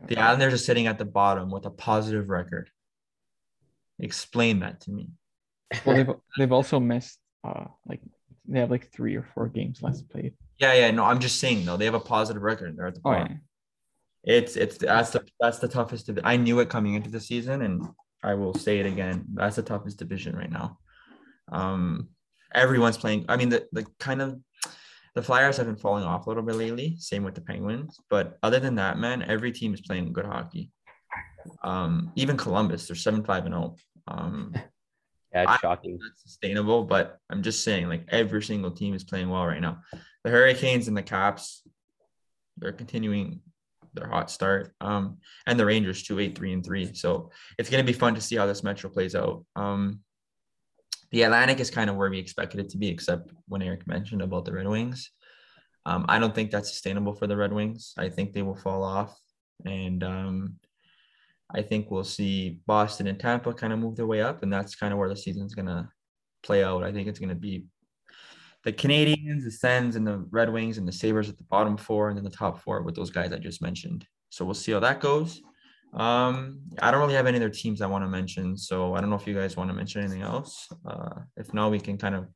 The Islanders are sitting at the bottom with a positive record. Explain that to me. Well, they've also missed they have 3 or 4 games less played. Yeah. No, I'm just saying though, they have a positive record. They're at the bottom. Yeah. That's the toughest division. I knew it coming into the season, and I will say it again. That's the toughest division right now. Everyone's playing. I mean, the Flyers have been falling off a little bit lately. Same with the Penguins. But other than that, man, every team is playing good hockey. Even Columbus, they're 7-5-0. Yeah, it's shocking. That's sustainable, but I'm just saying, every single team is playing well right now. The Hurricanes and the Caps, they're continuing their hot start. And the Rangers, 2-8-3-3. So it's going to be fun to see how this Metro plays out. The Atlantic is kind of where we expected it to be, except when Eric mentioned about the Red Wings. I don't think that's sustainable for the Red Wings. I think they will fall off. And I think we'll see Boston and Tampa kind of move their way up, and that's kind of where the season's going to play out. I think it's going to be the Canadiens, the Sens, and the Red Wings, and the Sabres at the bottom 4, and then the top 4 with those guys I just mentioned. So we'll see how that goes. I don't really have any other teams I want to mention, so I don't know if you guys want to mention anything else. If not, we can kind of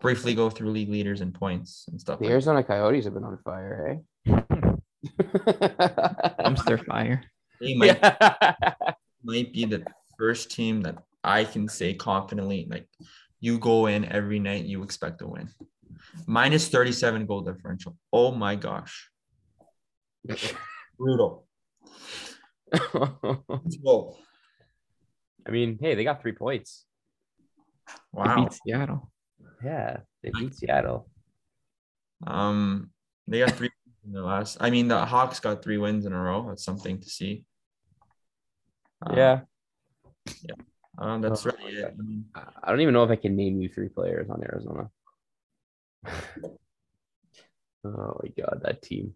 briefly go through league leaders and points and stuff. The Arizona Coyotes have been on fire, eh? Dumpster fire. They might be the first team that I can say confidently, you go in every night, you expect to win. -37 goal differential. Oh my gosh. Brutal. Well, I mean, hey, they got 3 points. Wow. They beat Seattle. Yeah, they beat Seattle. They got 3 in the last. I mean, the Hawks got 3 wins in a row. That's something to see. Yeah. That's really it. I don't even know if I can name you 3 players on Arizona. Oh my god, that team.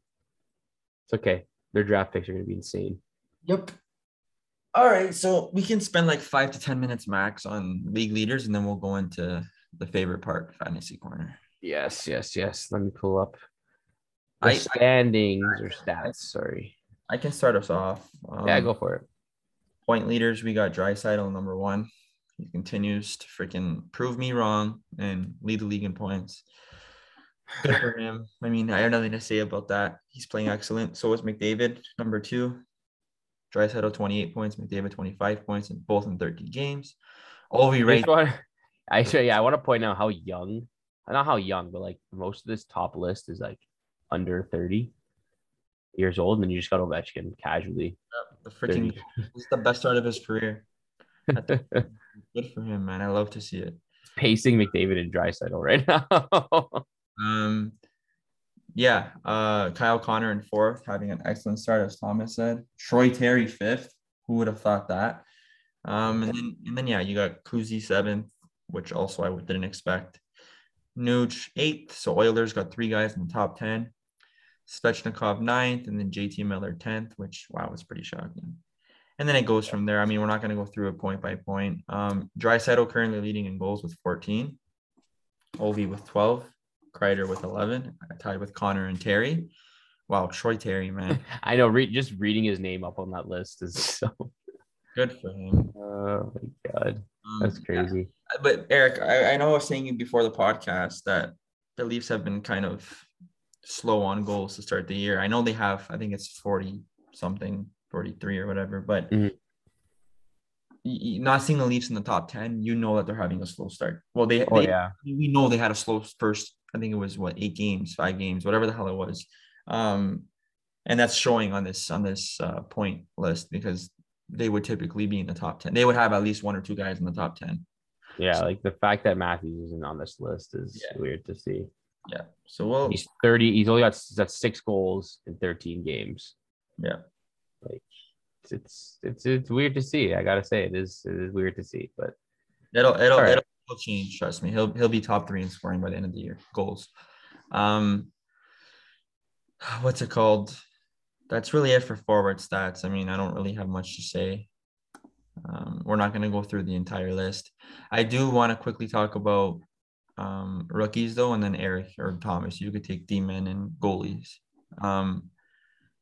It's okay. Their draft picks are gonna be insane. Yep. All right, so we can spend 5 to 10 minutes max on league leaders, and then we'll go into the favorite part, Fantasy Corner. Yes. Let me pull up the stats. Sorry. I can start us off. Go for it. Point leaders, we got Draisaitl number 1. He continues to freaking prove me wrong and lead the league in points. Good for him. I mean, I have nothing to say about that. He's playing excellent. So is McDavid, number 2. Draisaitl 28 points, McDavid 25 points, and both in 13 games. Ovi Ray. I want to point out how young, not how young, but like most of this top list is like under 30 years old, and then you just got Ovechkin casually. The freaking, it's the best start of his career. Good for him, man. I love to see it. It's pacing McDavid and Draisaitl right now. Kyle Connor in fourth, having an excellent start, as Thomas said. Troy Terry fifth. Who would have thought that? And then you got Kuzi seventh, which also I didn't expect. Nuge eighth. So Oilers got three guys in the top 10. Svechnikov ninth, and then JT Miller 10th, which, wow, was pretty shocking. And then it goes from there. I mean, we're not going to go through it point by point. Draisaitl currently leading in goals with 14. Ovi with 12. Kreider with 11, tied with Connor and Terry. Wow, Troy Terry, man. I know. Just reading his name up on that list is so good for him. Oh my God, that's crazy. Yeah. But Eric, I know I was saying before the podcast that the Leafs have been kind of slow on goals to start the year. I know they have. I think it's 40 something, 43 or whatever. But not seeing the Leafs in the top 10, you know that they're having a slow start. Well, we know they had a slow first. I think it was 5 games, whatever the hell it was. And that's showing on this point list, because they would typically be in the top 10. They would have at least one or two guys in the top 10. Yeah, so, like the fact that Matthews isn't on this list is weird to see. Yeah. So he's 30. He's only got 6 goals in 13 games. Yeah. Like it's weird to see. I gotta say it is weird to see, but it'll change. Trust me, he'll be top 3 in scoring by the end of the year. Goals. What's it called? That's really it for forward stats. I mean, I don't really have much to say. We're not going to go through the entire list. I do want to quickly talk about rookies, though, and then Eric or Thomas, you could take D-men and goalies.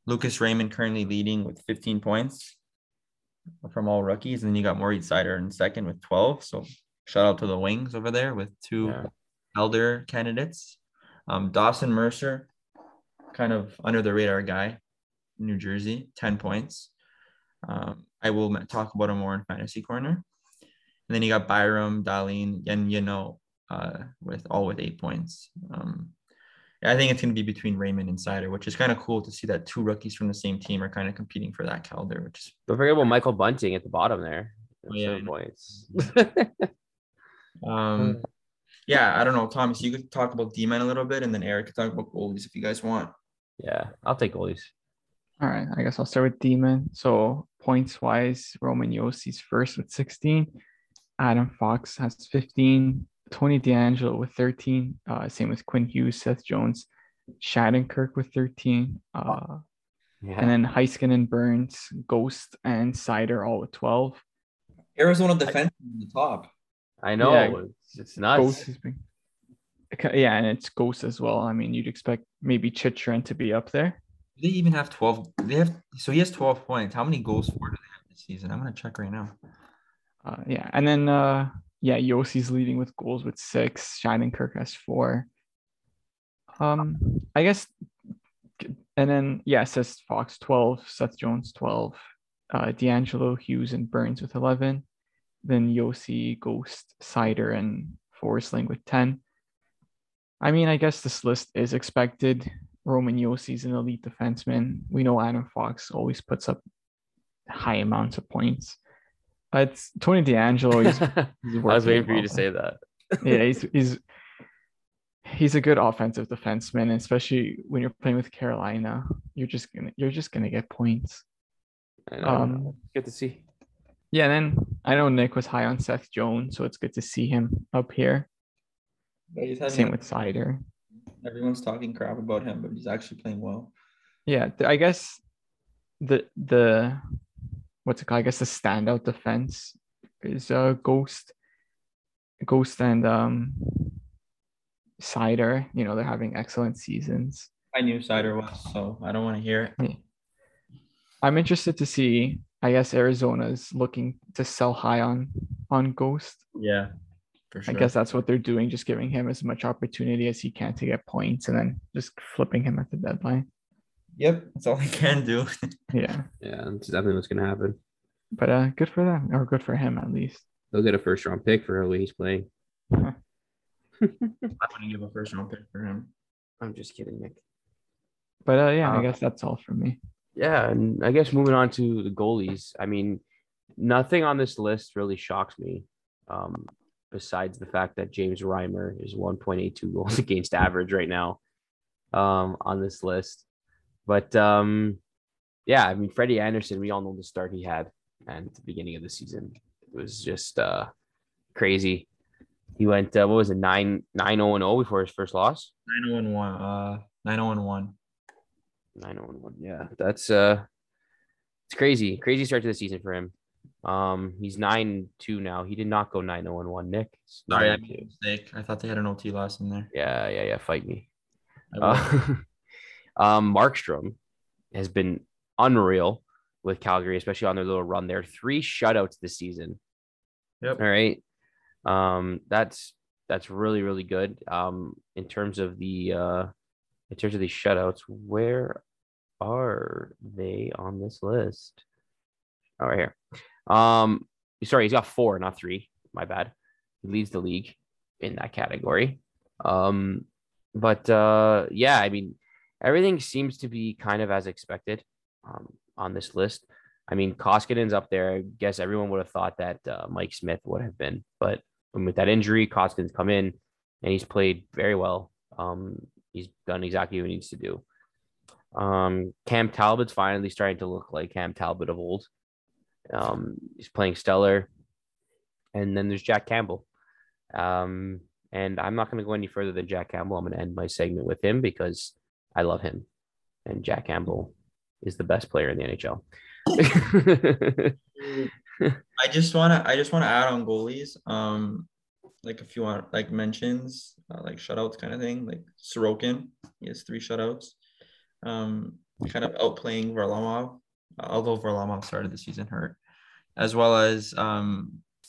Lucas Raymond currently leading with 15 points from all rookies, and then you got Moritz Seider in second with 12. So shout out to the Wings over there with 2 elder candidates. Dawson Mercer, kind of under the radar guy, New Jersey, 10 points. I will talk about him more in Fantasy Corner. And then you got Byram, Darlene, and with 8 points. I think it's going to be between Raymond and Seider, which is kind of cool to see that 2 rookies from the same team are kind of competing for that Calder. Which is... Don't forget about Michael Bunting at the bottom there. Points. I don't know, Thomas, you could talk about D-men a little bit, and then Eric could talk about goalies if you guys want. Yeah, I'll take goalies. All right, I guess I'll start with D-men. So points-wise, Roman Yossi's first with 16. Adam Fox has 15. Tony DeAngelo with 13. Same with Quinn Hughes, Seth Jones, Shattenkirk with 13. And then Heiskanen, Burns, Ghost, and Seider all with 12. Arizona defense in the top. I know. Yeah, it's nuts. And it's Ghost as well. I mean, you'd expect maybe Chychrun to be up there. They even have 12. So he has 12 points. How many goals for do they have this season? I'm gonna check right now. And then Yossi's leading with goals with 6. Shattenkirk has 4. I guess. And then says Fox 12, Seth Jones 12, DeAngelo, Hughes, and Burns with 11. Then Yossi, Ghost, Seider, and Forsling with 10. I mean, I guess this list is expected. Roman Yossi's an elite defenseman. We know Adam Fox always puts up high amounts of points. It's Tony DeAngelo. He's I was waiting for you to say that. Yeah, he's a good offensive defenseman, especially when you're playing with Carolina. You're just gonna get points. I know. Good to see. Yeah, and then I know Nick was high on Seth Jones, so it's good to see him up here. Same with Seider. Everyone's talking crap about him, but he's actually playing well. Yeah, I guess the standout defense is Ghost and Seider. You know, they're having excellent seasons. I knew Seider was, so I don't want to hear it. I'm interested to see. I guess Arizona's looking to sell high on Ghost. Yeah, for sure. I guess that's what they're doing, just giving him as much opportunity as he can to get points and then just flipping him at the deadline. Yep, that's all he can do. Yeah. Yeah, that's definitely what's going to happen. But good for them, or good for him at least. They'll get a first-round pick for the way he's playing. Huh. I wouldn't give a first round pick for him. I'm just kidding, Nick. But I guess that's all for me. Yeah, and I guess moving on to the goalies. I mean, nothing on this list really shocks me, besides the fact that James Reimer is 1.82 goals against average right now on this list. But, yeah, I mean, Freddie Anderson, we all know the start he had at the beginning of the season. It was just crazy. He went, 9-0-0 before his first loss? 9-0-1. 9-0-1. 9-0-1. Yeah, that's it's crazy. Crazy start to the season for him. He's 9-2 now. He did not go 9-0-1, Nick. Sorry, I made a mistake. I thought they had an OT loss in there. Yeah. Fight me. Markstrom has been unreal with Calgary, especially on their little run there. 3 shutouts this season. Yep. All right. That's really, really good. In terms of the shutouts, where are they on this list? Oh, right here. Sorry, he's got 4, not 3. My bad. He leads the league in that category. Yeah, I mean, everything seems to be kind of as expected on this list. I mean, Koskinen's up there. I guess everyone would have thought that Mike Smith would have been, but with that injury, Koskinen's come in and he's played very well. He's done exactly what he needs to do. Cam Talbot's finally starting to look like Cam Talbot of old. He's playing stellar. And then there's Jack Campbell. And I'm not going to go any further than Jack Campbell. I'm going to end my segment with him because I love him. And Jack Campbell is the best player in the NHL. I just want to add on goalies. Like if you want, like mentions, like shutouts kind of thing, like Sorokin, he has 3 shutouts. Kind of outplaying Varlamov, although Varlamov started the season hurt, as well as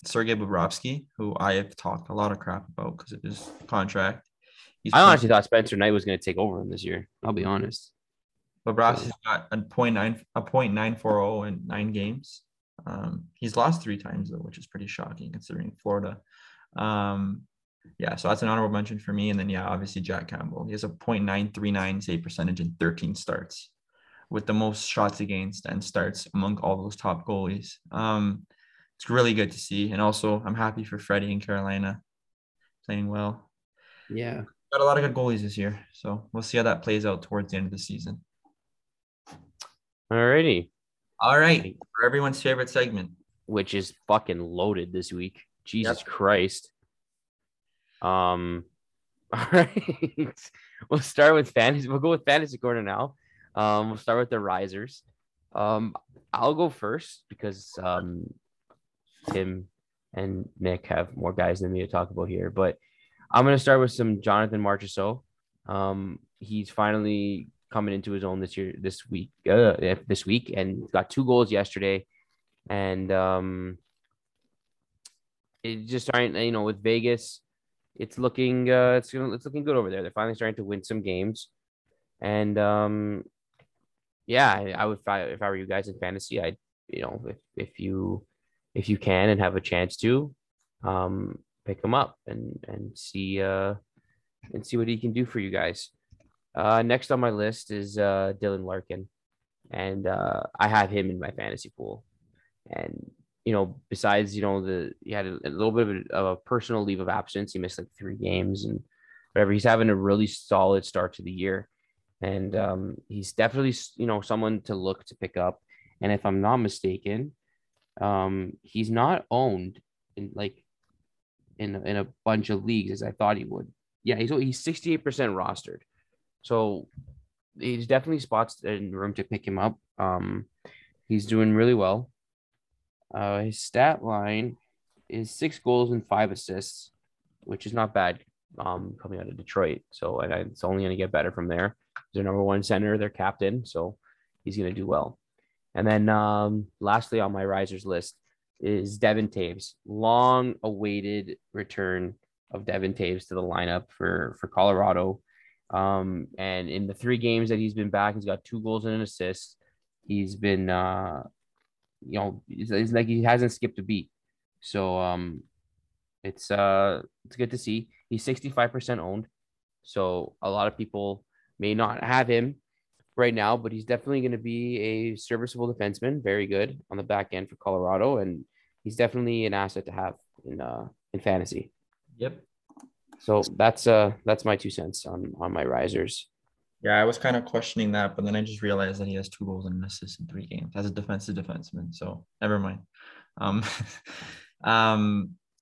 Sergei Bobrovsky, who I have talked a lot of crap about because of his contract. I honestly thought Spencer Knight was going to take over him this year. I'll be honest. Bobrovsky's got .940 in 9 games. He's lost 3 times though, which is pretty shocking considering Florida. Yeah, so that's an honorable mention for me. And then, yeah, obviously Jack Campbell. He has a .939 save percentage in 13 starts, with the most shots against and starts among all those top goalies. It's really good to see. And also, I'm happy for Freddie and Carolina playing well. Yeah. Got a lot of good goalies this year. So we'll see how that plays out towards the end of the season. All right. For everyone's favorite segment, which is fucking loaded this week. Jesus Christ. All right. We'll start with fantasy. We'll go with fantasy corner now. We'll start with the risers. I'll go first because Tim and Nick have more guys than me to talk about here. But I'm going to start with some Jonathan Marchessault. He's finally coming into his own this week, and got 2 goals yesterday. And it just starting, you know, with Vegas, it's looking good over there. They're finally starting to win some games. And yeah, I would, if I were you guys in fantasy, I'd, you know, if you can and have a chance to pick him up and see what he can do for you guys. Next on my list is Dylan Larkin, and I have him in my fantasy pool. And you know, besides, you know, he had a little bit of a personal leave of absence. He missed like 3 games and whatever. He's having a really solid start to the year, and he's definitely, you know, someone to look to pick up. And if I'm not mistaken, he's not owned in a bunch of leagues as I thought he would. Yeah, he's 68% rostered. So he's definitely spots and room to pick him up. He's doing really well. His stat line is 6 goals and 5 assists, which is not bad coming out of Detroit. So and it's only going to get better from there. Their number 1 center, their captain, so he's going to do well. And then lastly on my risers list is Devin Toews. Long-awaited return of Devin Toews to the lineup for Colorado. And in the 3 games that he's been back, he's got 2 goals and an assist. He's been, you know, it's like he hasn't skipped a beat. So It's good to see. He's 65% owned, so a lot of people may not have him right now, but he's definitely going to be a serviceable defenseman, very good on the back end for Colorado, and he's definitely an asset to have in fantasy. Yep. So that's my 2 cents on my risers. Yeah, I was kind of questioning that, but then I just realized that he has 2 goals and an assist in 3 games as a defensive defenseman. So never mind.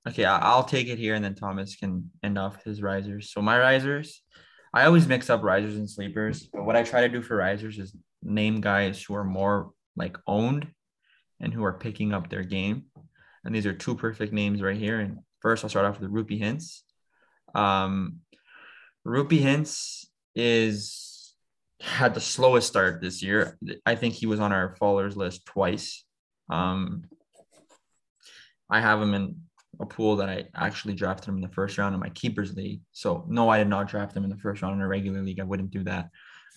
Okay, I'll take it here, and then Thomas can end off his risers. So my risers, I always mix up risers and sleepers, but what I try to do for risers is name guys who are more like owned and who are picking up their game. And these are 2 perfect names right here. And first, I'll start off with Roope Hintz. Roope Hintz had the slowest start this year. I think he was on our fallers list twice. I have him in a pool that I actually drafted him in the first round in my keepers league. So no, I did not draft him in the first round in a regular league. I wouldn't do that.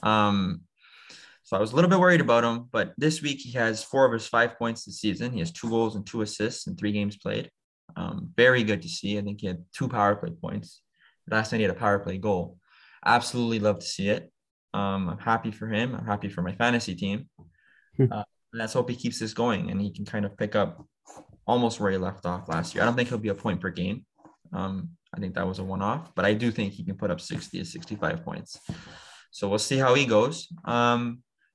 So I was a little bit worried about him, but this week he has 4 of his 5 points this season. He has 2 goals and 2 assists in 3 games played. Very good to see. I think he had 2 power play points. Last night he had a power play goal. Absolutely love to see it. I'm happy for him. I'm happy for my fantasy team. Let's hope he keeps this going and he can kind of pick up almost where he left off last year. I don't think he'll be a point per game. I think that was a one-off, but I do think he can put up 60 to 65 points. So we'll see how he goes.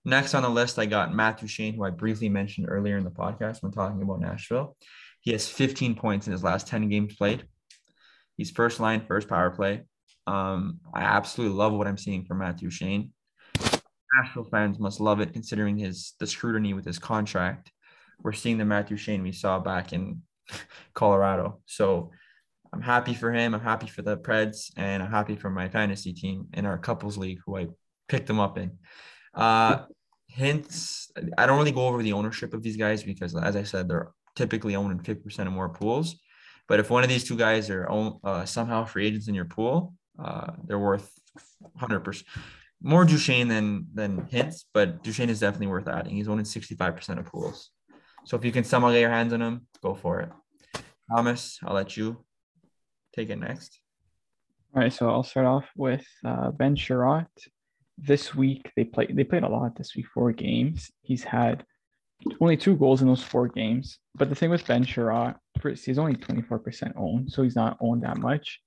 Next on the list, I got Matt Duchene, who I briefly mentioned earlier in the podcast when talking about Nashville. He has 15 points in his last 10 games played. He's first line, first power play. I absolutely love what I'm seeing from Matt Duchene. Nashville fans must love it, considering the scrutiny with his contract. We're seeing the Matt Duchene we saw back in Colorado. So I'm happy for him. I'm happy for the Preds, and I'm happy for my fantasy team in our couples league, who I picked them up in. Hence, I don't really go over the ownership of these guys because, as I said, they're typically owned in 50% or more pools. But if one of these 2 guys are somehow free agents in your pool, they're worth 100%. More Duchene than Hintz, but Duchene is definitely worth adding. He's owned in 65% of pools. So if you can somehow get your hands on him, go for it. Thomas, I'll let you take it next. All right, so I'll start off with Ben Chiarot. This week, they played a lot this week, 4 games. He's had only 2 goals in those 4 games. But the thing with Ben Chiarot, he's only 24% owned, so he's not owned that much.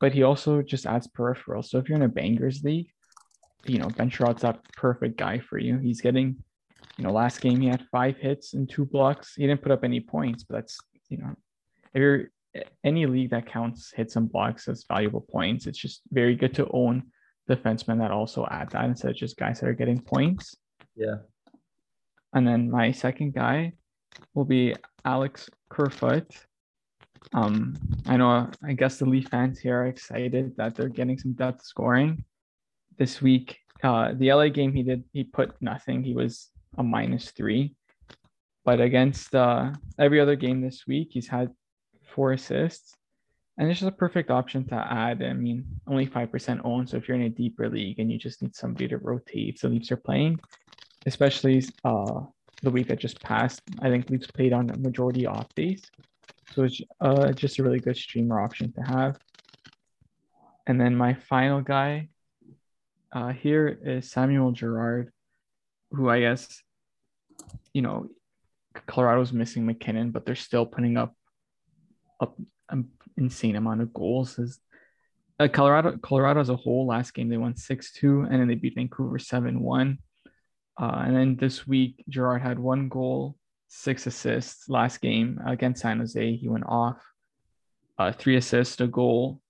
But he also just adds peripherals. So if you're in a Bangers league, Ben Chiarot's that perfect guy for you. He's getting, last game he had 5 hits and 2 blocks. He didn't put up any points, but that's, if you're any league that counts hits and blocks as valuable points, it's just very good to own defensemen that also add that instead of just guys that are getting points. Yeah. And then my second guy will be Alex Kerfoot. I guess the Leaf fans here are excited that they're getting some depth scoring. This week, the LA game he put nothing. He was a -3. But against every other game this week, he's had 4 assists. And it's just a perfect option to add. I mean, only 5% owned. So if you're in a deeper league and you just need somebody to rotate, the Leafs are playing, especially the week that just passed. I think Leafs played on a majority off days. So it's just a really good streamer option to have. And then my final guy, here is Samuel Girard, who I guess, Colorado's missing McKinnon, but they're still putting up an insane amount of goals. Colorado as a whole, last game they won 6-2, and then they beat Vancouver 7-1. And then this week, Girard had 1 goal, 6 assists. Last game against San Jose, he went off, 3 assists, a goal,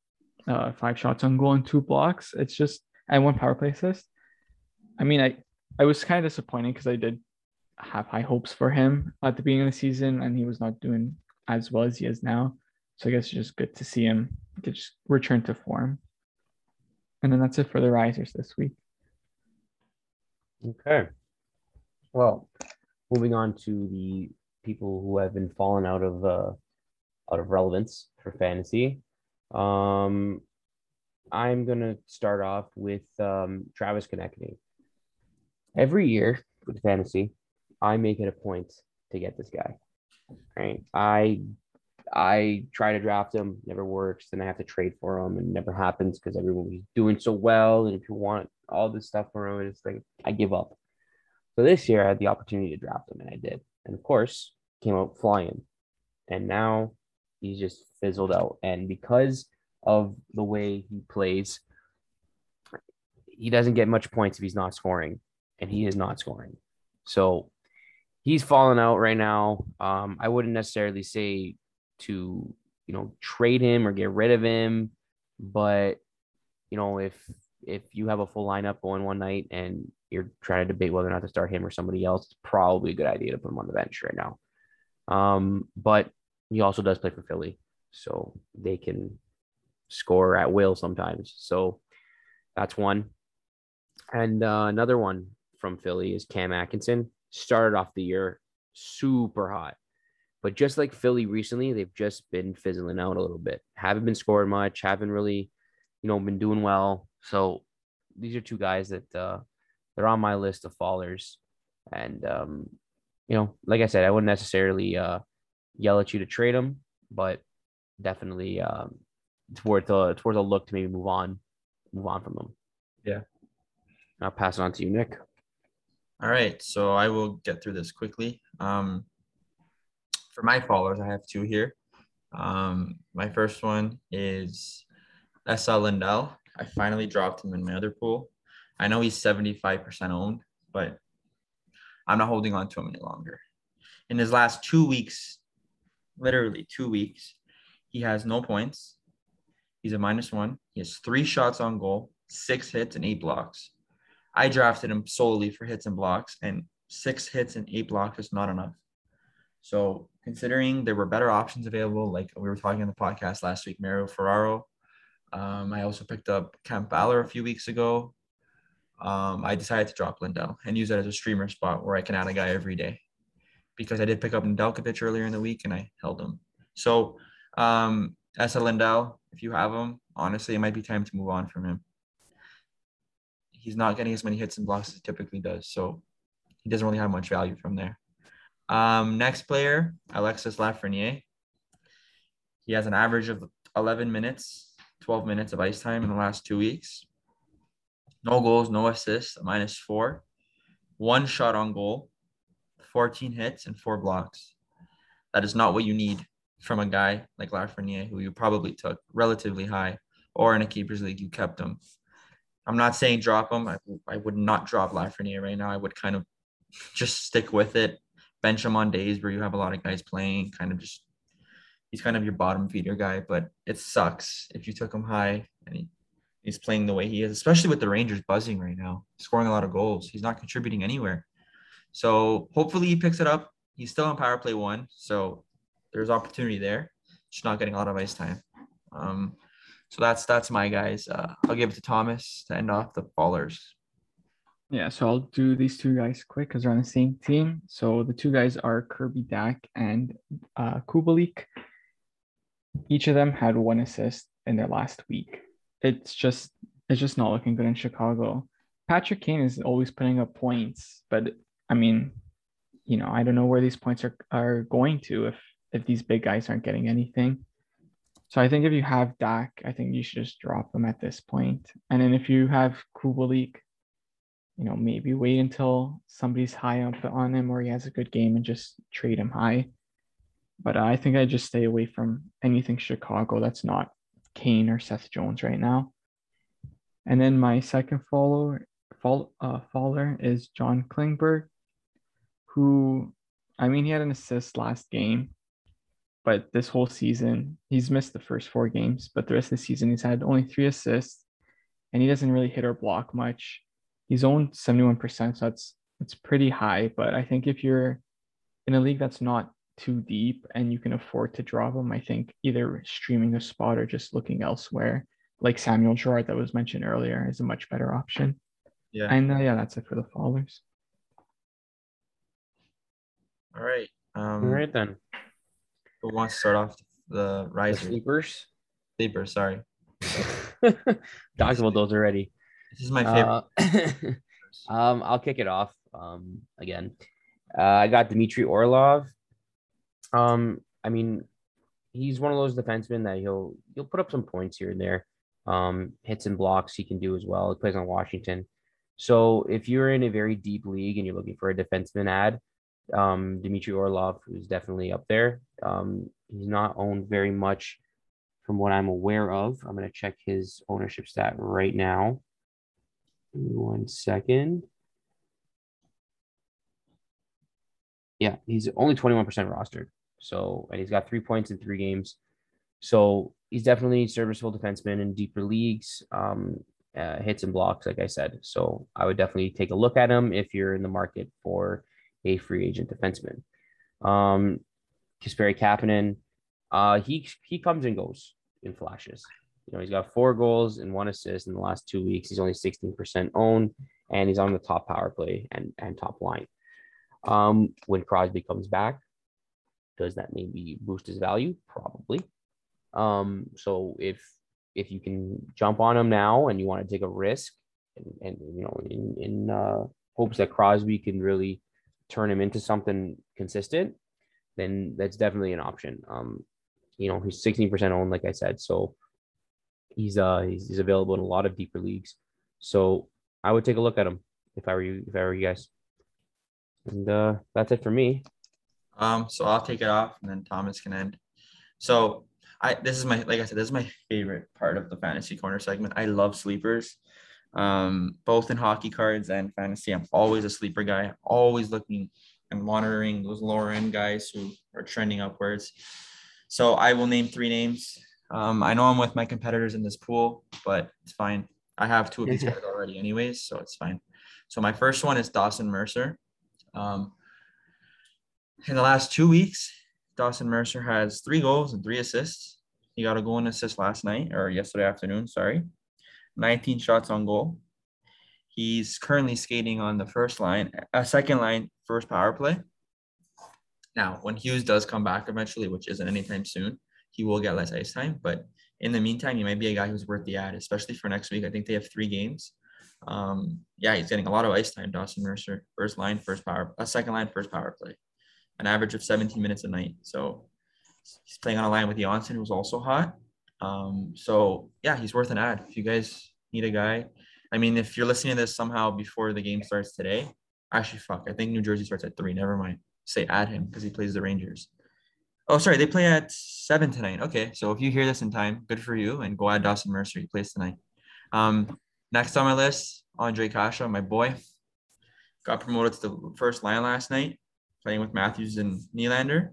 5 shots on goal and 2 blocks. It's just... and 1 power play assist. I mean, I was kind of disappointed because I did have high hopes for him at the beginning of the season, and he was not doing as well as he is now. So I guess it's just good to see him just return to form. And then that's it for the risers this week. Okay. Well, moving on to the people who have been falling out of relevance for fantasy. I'm going to start off with Travis Konechny. Every year with fantasy, I make it a point to get this guy. Right? I I try to draft him, never works. Then I have to trade for him, and it never happens because everyone was doing so well. And if you want all this stuff for him, it's like I give up. So this year I had the opportunity to draft him, and I did. And of course, came out flying. And now he's just fizzled out. And because of the way he plays, he doesn't get much points if he's not scoring, and he is not scoring. So he's fallen out right now. I wouldn't necessarily say to, you know, trade him or get rid of him, but, you know, if you have a full lineup going one night and you're trying to debate whether or not to start him or somebody else, it's probably a good idea to put him on the bench right now. But he also does play for Philly, so they can score at will sometimes. So that's one. And another one from Philly is Cam Atkinson. Started off the year super hot, but just like Philly recently, they've just been fizzling out a little bit. Haven't been scoring much, haven't really, you know, been doing well. So these are two guys that they're on my list of fallers. And, you know, like I said, I wouldn't necessarily yell at you to trade them, but definitely it's worth a look to maybe move on from them. Yeah. I'll pass it on to you, Nick. All right, so I will get through this quickly. For my followers, I have two here. My first one is Esa Lindell. I finally dropped him in my other pool. I know he's 75% owned, but I'm not holding on to him any longer. In his last 2 weeks, literally 2 weeks, he has no points. He's a -1. He has 3 shots on goal, 6 hits, and 8 blocks. I drafted him solely for hits and blocks, and 6 hits and 8 blocks is not enough. So considering there were better options available, like we were talking on the podcast last week, Mario Ferraro. I also picked up Kemp Aller a few weeks ago. I decided to drop Lindell and use that as a streamer spot where I can add a guy every day, because I did pick up Nedeljkovic earlier in the week and I held him. So Esa Lindell, if you have him, honestly, it might be time to move on from him. He's not getting as many hits and blocks as he typically does, so he doesn't really have much value from there. Next player, Alexis Lafreniere. He has an average of 12 minutes of ice time in the last 2 weeks. No goals, no assists, a -4. 1 shot on goal, 14 hits, and 4 blocks. That is not what you need from a guy like Lafreniere, who you probably took relatively high, or in a keeper's league, you kept him. I'm not saying drop him. I would not drop Lafreniere right now. I would kind of just stick with it. Bench him on days where you have a lot of guys playing. He's kind of your bottom feeder guy, but it sucks if you took him high and he's playing the way he is, especially with the Rangers buzzing right now, scoring a lot of goals. He's not contributing anywhere. So hopefully he picks it up. He's still on power play 1, so there's opportunity there. Just not getting a lot of ice time. So that's my guys. I'll give it to Thomas to end off the ballers. Yeah, so I'll do these two guys quick because they're on the same team. So the two guys are Kirby Dak and Kubalik. Each of them had 1 assist in their last week. It's just not looking good in Chicago. Patrick Kane is always putting up points, but I mean, you know, I don't know where these points are going to if these big guys aren't getting anything. So I think if you have Dak, I think you should just drop him at this point. And then if you have Kubalik, you know, maybe wait until somebody's high up on him or he has a good game and just trade him high. But I think I just stay away from anything Chicago that's not Kane or Seth Jones right now. And then my second faller is John Klingberg, who, I mean, he had an assist last game. But this whole season, he's missed the first 4 games. But the rest of the season, he's had only 3 assists, and he doesn't really hit or block much. He's owned 71%, so that's pretty high. But I think if you're in a league that's not too deep and you can afford to drop him, I think either streaming the spot or just looking elsewhere, like Samuel Girard that was mentioned earlier, is a much better option. Yeah, and yeah, that's it for the fallers. All right. All right then. Who wants to start off the riser? Sleepers, sorry. Talked about those already. This is my favorite. I'll kick it off again. I got Dmitry Orlov. I mean, he's one of those defensemen that he'll put up some points here and there. Hits and blocks he can do as well. He plays on Washington. So if you're in a very deep league and you're looking for a defenseman ad, Dmitry Orlov is definitely up there. He's not owned very much from what I'm aware of. I'm going to check his ownership stat right now. Give me 1 second. Yeah, he's only 21% rostered. So, and he's got 3 points in 3 games. So he's definitely a serviceable defenseman in deeper leagues, hits and blocks, like I said. So I would definitely take a look at him if you're in the market for a free agent defenseman. Kasperi Kapanen, he comes and goes in flashes. You know, he's got 4 goals and 1 assist in the last 2 weeks. He's only 16% owned, and he's on the top power play and top line. When Crosby comes back, does that maybe boost his value? Probably. So if you can jump on him now and you want to take a risk and you know, in hopes that Crosby can really turn him into something consistent, then that's definitely an option. You know, he's 16% owned, like I said, so he's available in a lot of deeper leagues. So I would take a look at him if I were you guys. And that's it for me. So I'll take it off and then Thomas can end. So this is my favorite part of the Fantasy Corner segment. I love sleepers, both in hockey cards and fantasy. I'm always a sleeper guy, always looking and monitoring those lower end guys who are trending upwards. So I will name 3 names. I know I'm with my competitors in this pool, but it's fine. I have 2 of these guys already anyways, so it's fine. So my first one is Dawson Mercer. In the last 2 weeks, Dawson Mercer has 3 goals and 3 assists. He got a goal and assist yesterday afternoon, 19 shots on goal. He's currently skating on the second line, first power play. Now, when Hughes does come back eventually, which isn't anytime soon, he will get less ice time. But in the meantime, he might be a guy who's worth the ad, especially for next week. I think they have 3 games. He's getting a lot of ice time, Dawson Mercer. Second line, first power play. An average of 17 minutes a night. So he's playing on a line with Johnson, who's also hot. He's worth an ad. If you guys need a guy, I mean, if you're listening to this somehow before the game starts today, I think New Jersey starts at 3. Never mind. Say add him because he plays the Rangers. Oh, sorry. They play at 7 tonight. Okay. So if you hear this in time, good for you. And go add Dawson Mercer. He plays tonight. Next on my list, Ondřej Kaše, my boy. Got promoted to the first line last night, playing with Matthews and Nylander.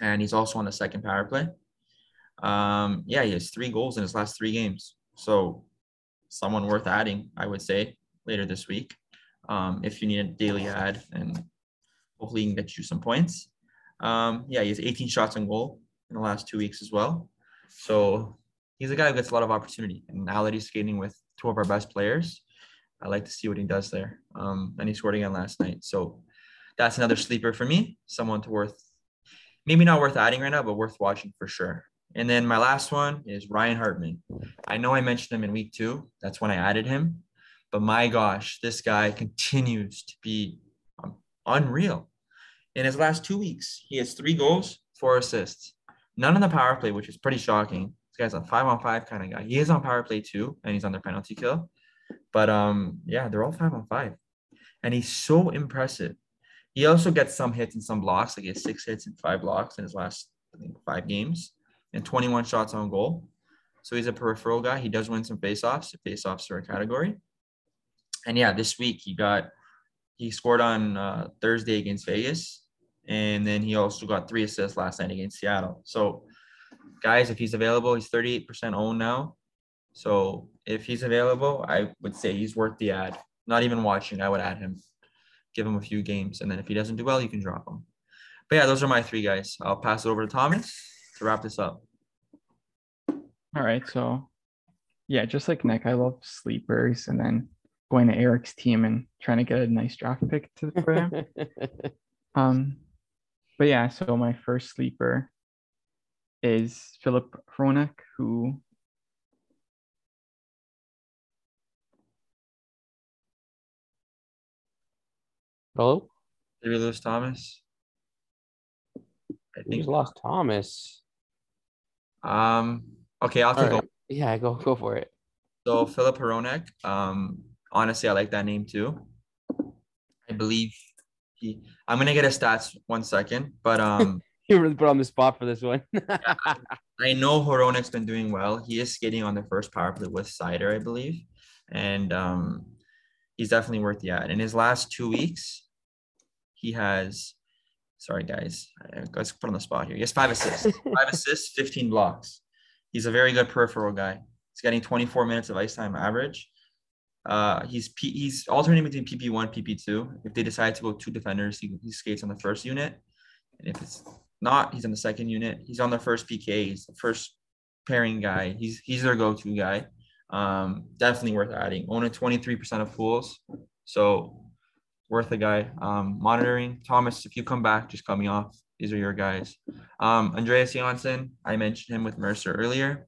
And he's also on the second power play. He has 3 goals in his last 3 games. So someone worth adding, I would say, later this week. If you need a daily ad, and hopefully he can get you some points. He has 18 shots on goal in the last 2 weeks as well. So he's a guy who gets a lot of opportunity. And now that he's skating with 2 of our best players, I like to see what he does there. And he scored again last night. So that's another sleeper for me, someone maybe not worth adding right now, but worth watching for sure. And then my last one is Ryan Hartman. I know I mentioned him in week 2. That's when I added him. But my gosh, this guy continues to be unreal. In his last 2 weeks, he has 3 goals, 4 assists. None on the power play, which is pretty shocking. This guy's a 5-on-5 kind of guy. He is on power play too, and he's on their penalty kill. But they're all 5-on-5. And he's so impressive. He also gets some hits and some blocks. Like he has 6 hits and 5 blocks in his last 5 games and 21 shots on goal. So he's a peripheral guy. He does win some faceoffs. Faceoffs are a category. And this week he scored on Thursday against Vegas. And then he also got 3 assists last night against Seattle. So guys, if he's available, he's 38% owned now. So if he's available, I would say he's worth the ad. Not even watching, I would add him. Give him a few games, and then if he doesn't do well, you can drop him. But those are my 3 guys. I'll pass it over to Thomas to wrap this up. All right, so just like Nick, I love sleepers, and then going to Eric's team and trying to get a nice draft pick to the program. So my first sleeper is Filip Hronek, who Hello? Did we lose Thomas? I think we lost Thomas. Okay, I'll take over. Yeah, go for it. So Filip Hronek, honestly, I like that name too. I believe I'm gonna get his stats 1 second, but you really put on the spot for this one. I know Horonek's been doing well. He is skating on the first power play with Cider, I believe, and he's definitely worth the ad. In his last 2 weeks, he has. Sorry, guys. Let's put on the spot here. He has 5 assists, 15 blocks. He's a very good peripheral guy. He's getting 24 minutes of ice time average. He's alternating between PP1, PP2. If they decide to go two defenders, he skates on the first unit. And if it's not, he's on the second unit. He's on the first PK. He's the first pairing guy. He's their go-to guy. Definitely worth adding. Only 23% of pools. So worth a guy. Monitoring. Thomas, if you come back, just cut me off. These are your guys. Andreas Janssen, I mentioned him with Mercer earlier.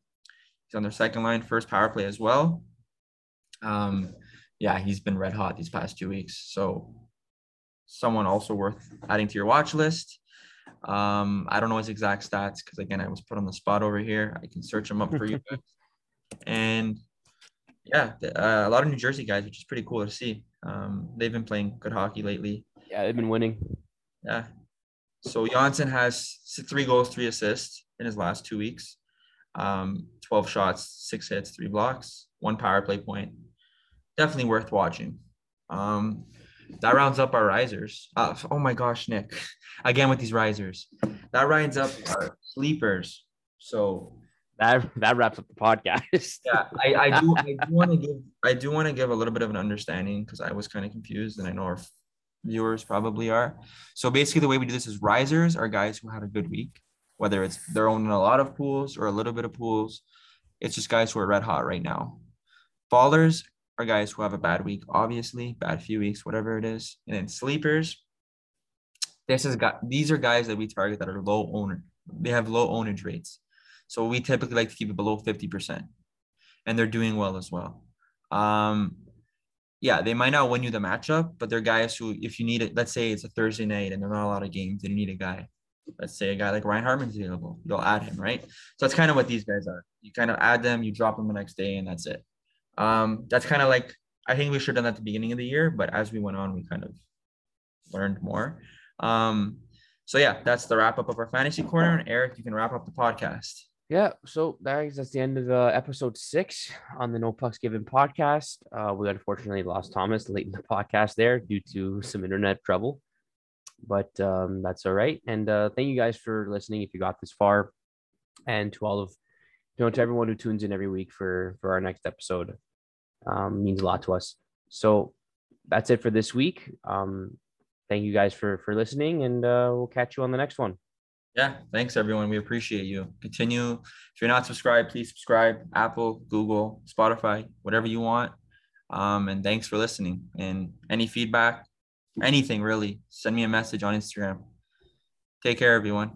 He's on their second line, first power play as well. Yeah, he's been red hot these past 2 weeks. So someone also worth adding to your watch list. I don't know his exact stats because, again, I was put on the spot over here. I can search him up for you. And, yeah, a lot of New Jersey guys, which is pretty cool to see. They've been playing good hockey lately. Yeah, they've been winning. Yeah. So Janssen has 3 goals, 3 assists in his last 2 weeks. 12 shots, 6 hits, 3 blocks, 1 power play point. Definitely worth watching. That rounds up our risers. Oh my gosh, Nick. Again with these risers. That rounds up our sleepers. So that wraps up the podcast. Yeah, I do want to give a little bit of an understanding because I was kind of confused, and I know our viewers probably are. So basically, the way we do this is risers are guys who had a good week, whether it's they're owning a lot of pools or a little bit of pools. It's just guys who are red hot right now. Fallers are guys who have a bad week, obviously, bad few weeks, whatever it is. And then sleepers, these are guys that we target that are low owner. They have low ownage rates. So we typically like to keep it below 50%. And they're doing well as well. Yeah, they might not win you the matchup, but they're guys who, if you need it, let's say it's a Thursday night and there are not a lot of games, then you need a guy. Let's say a guy like Ryan Hartman's available. You'll add him, right? So that's kind of what these guys are. You kind of add them, you drop them the next day, and that's it. That's kind of like, I think we should have done that at the beginning of the year, but as we went on, we kind of learned more. So yeah, that's the wrap up of our fantasy corner. And Eric, you can wrap up the podcast. Yeah. So that's the end of episode 6 on the No Pucks Given podcast. We unfortunately lost Thomas late in the podcast there due to some internet trouble, but, that's all right. And, thank you guys for listening. If you got this far, and to all of, you know, to everyone who tunes in every week for our next episode, means a lot to us. So that's it for this week. Thank you guys for listening, and we'll catch you on the next one. Yeah, thanks everyone. We appreciate you. Continue. If you're not subscribed, please subscribe. Apple, Google, Spotify, whatever you want. And thanks for listening. And any feedback, anything really, send me a message on Instagram. Take care, everyone.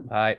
Bye.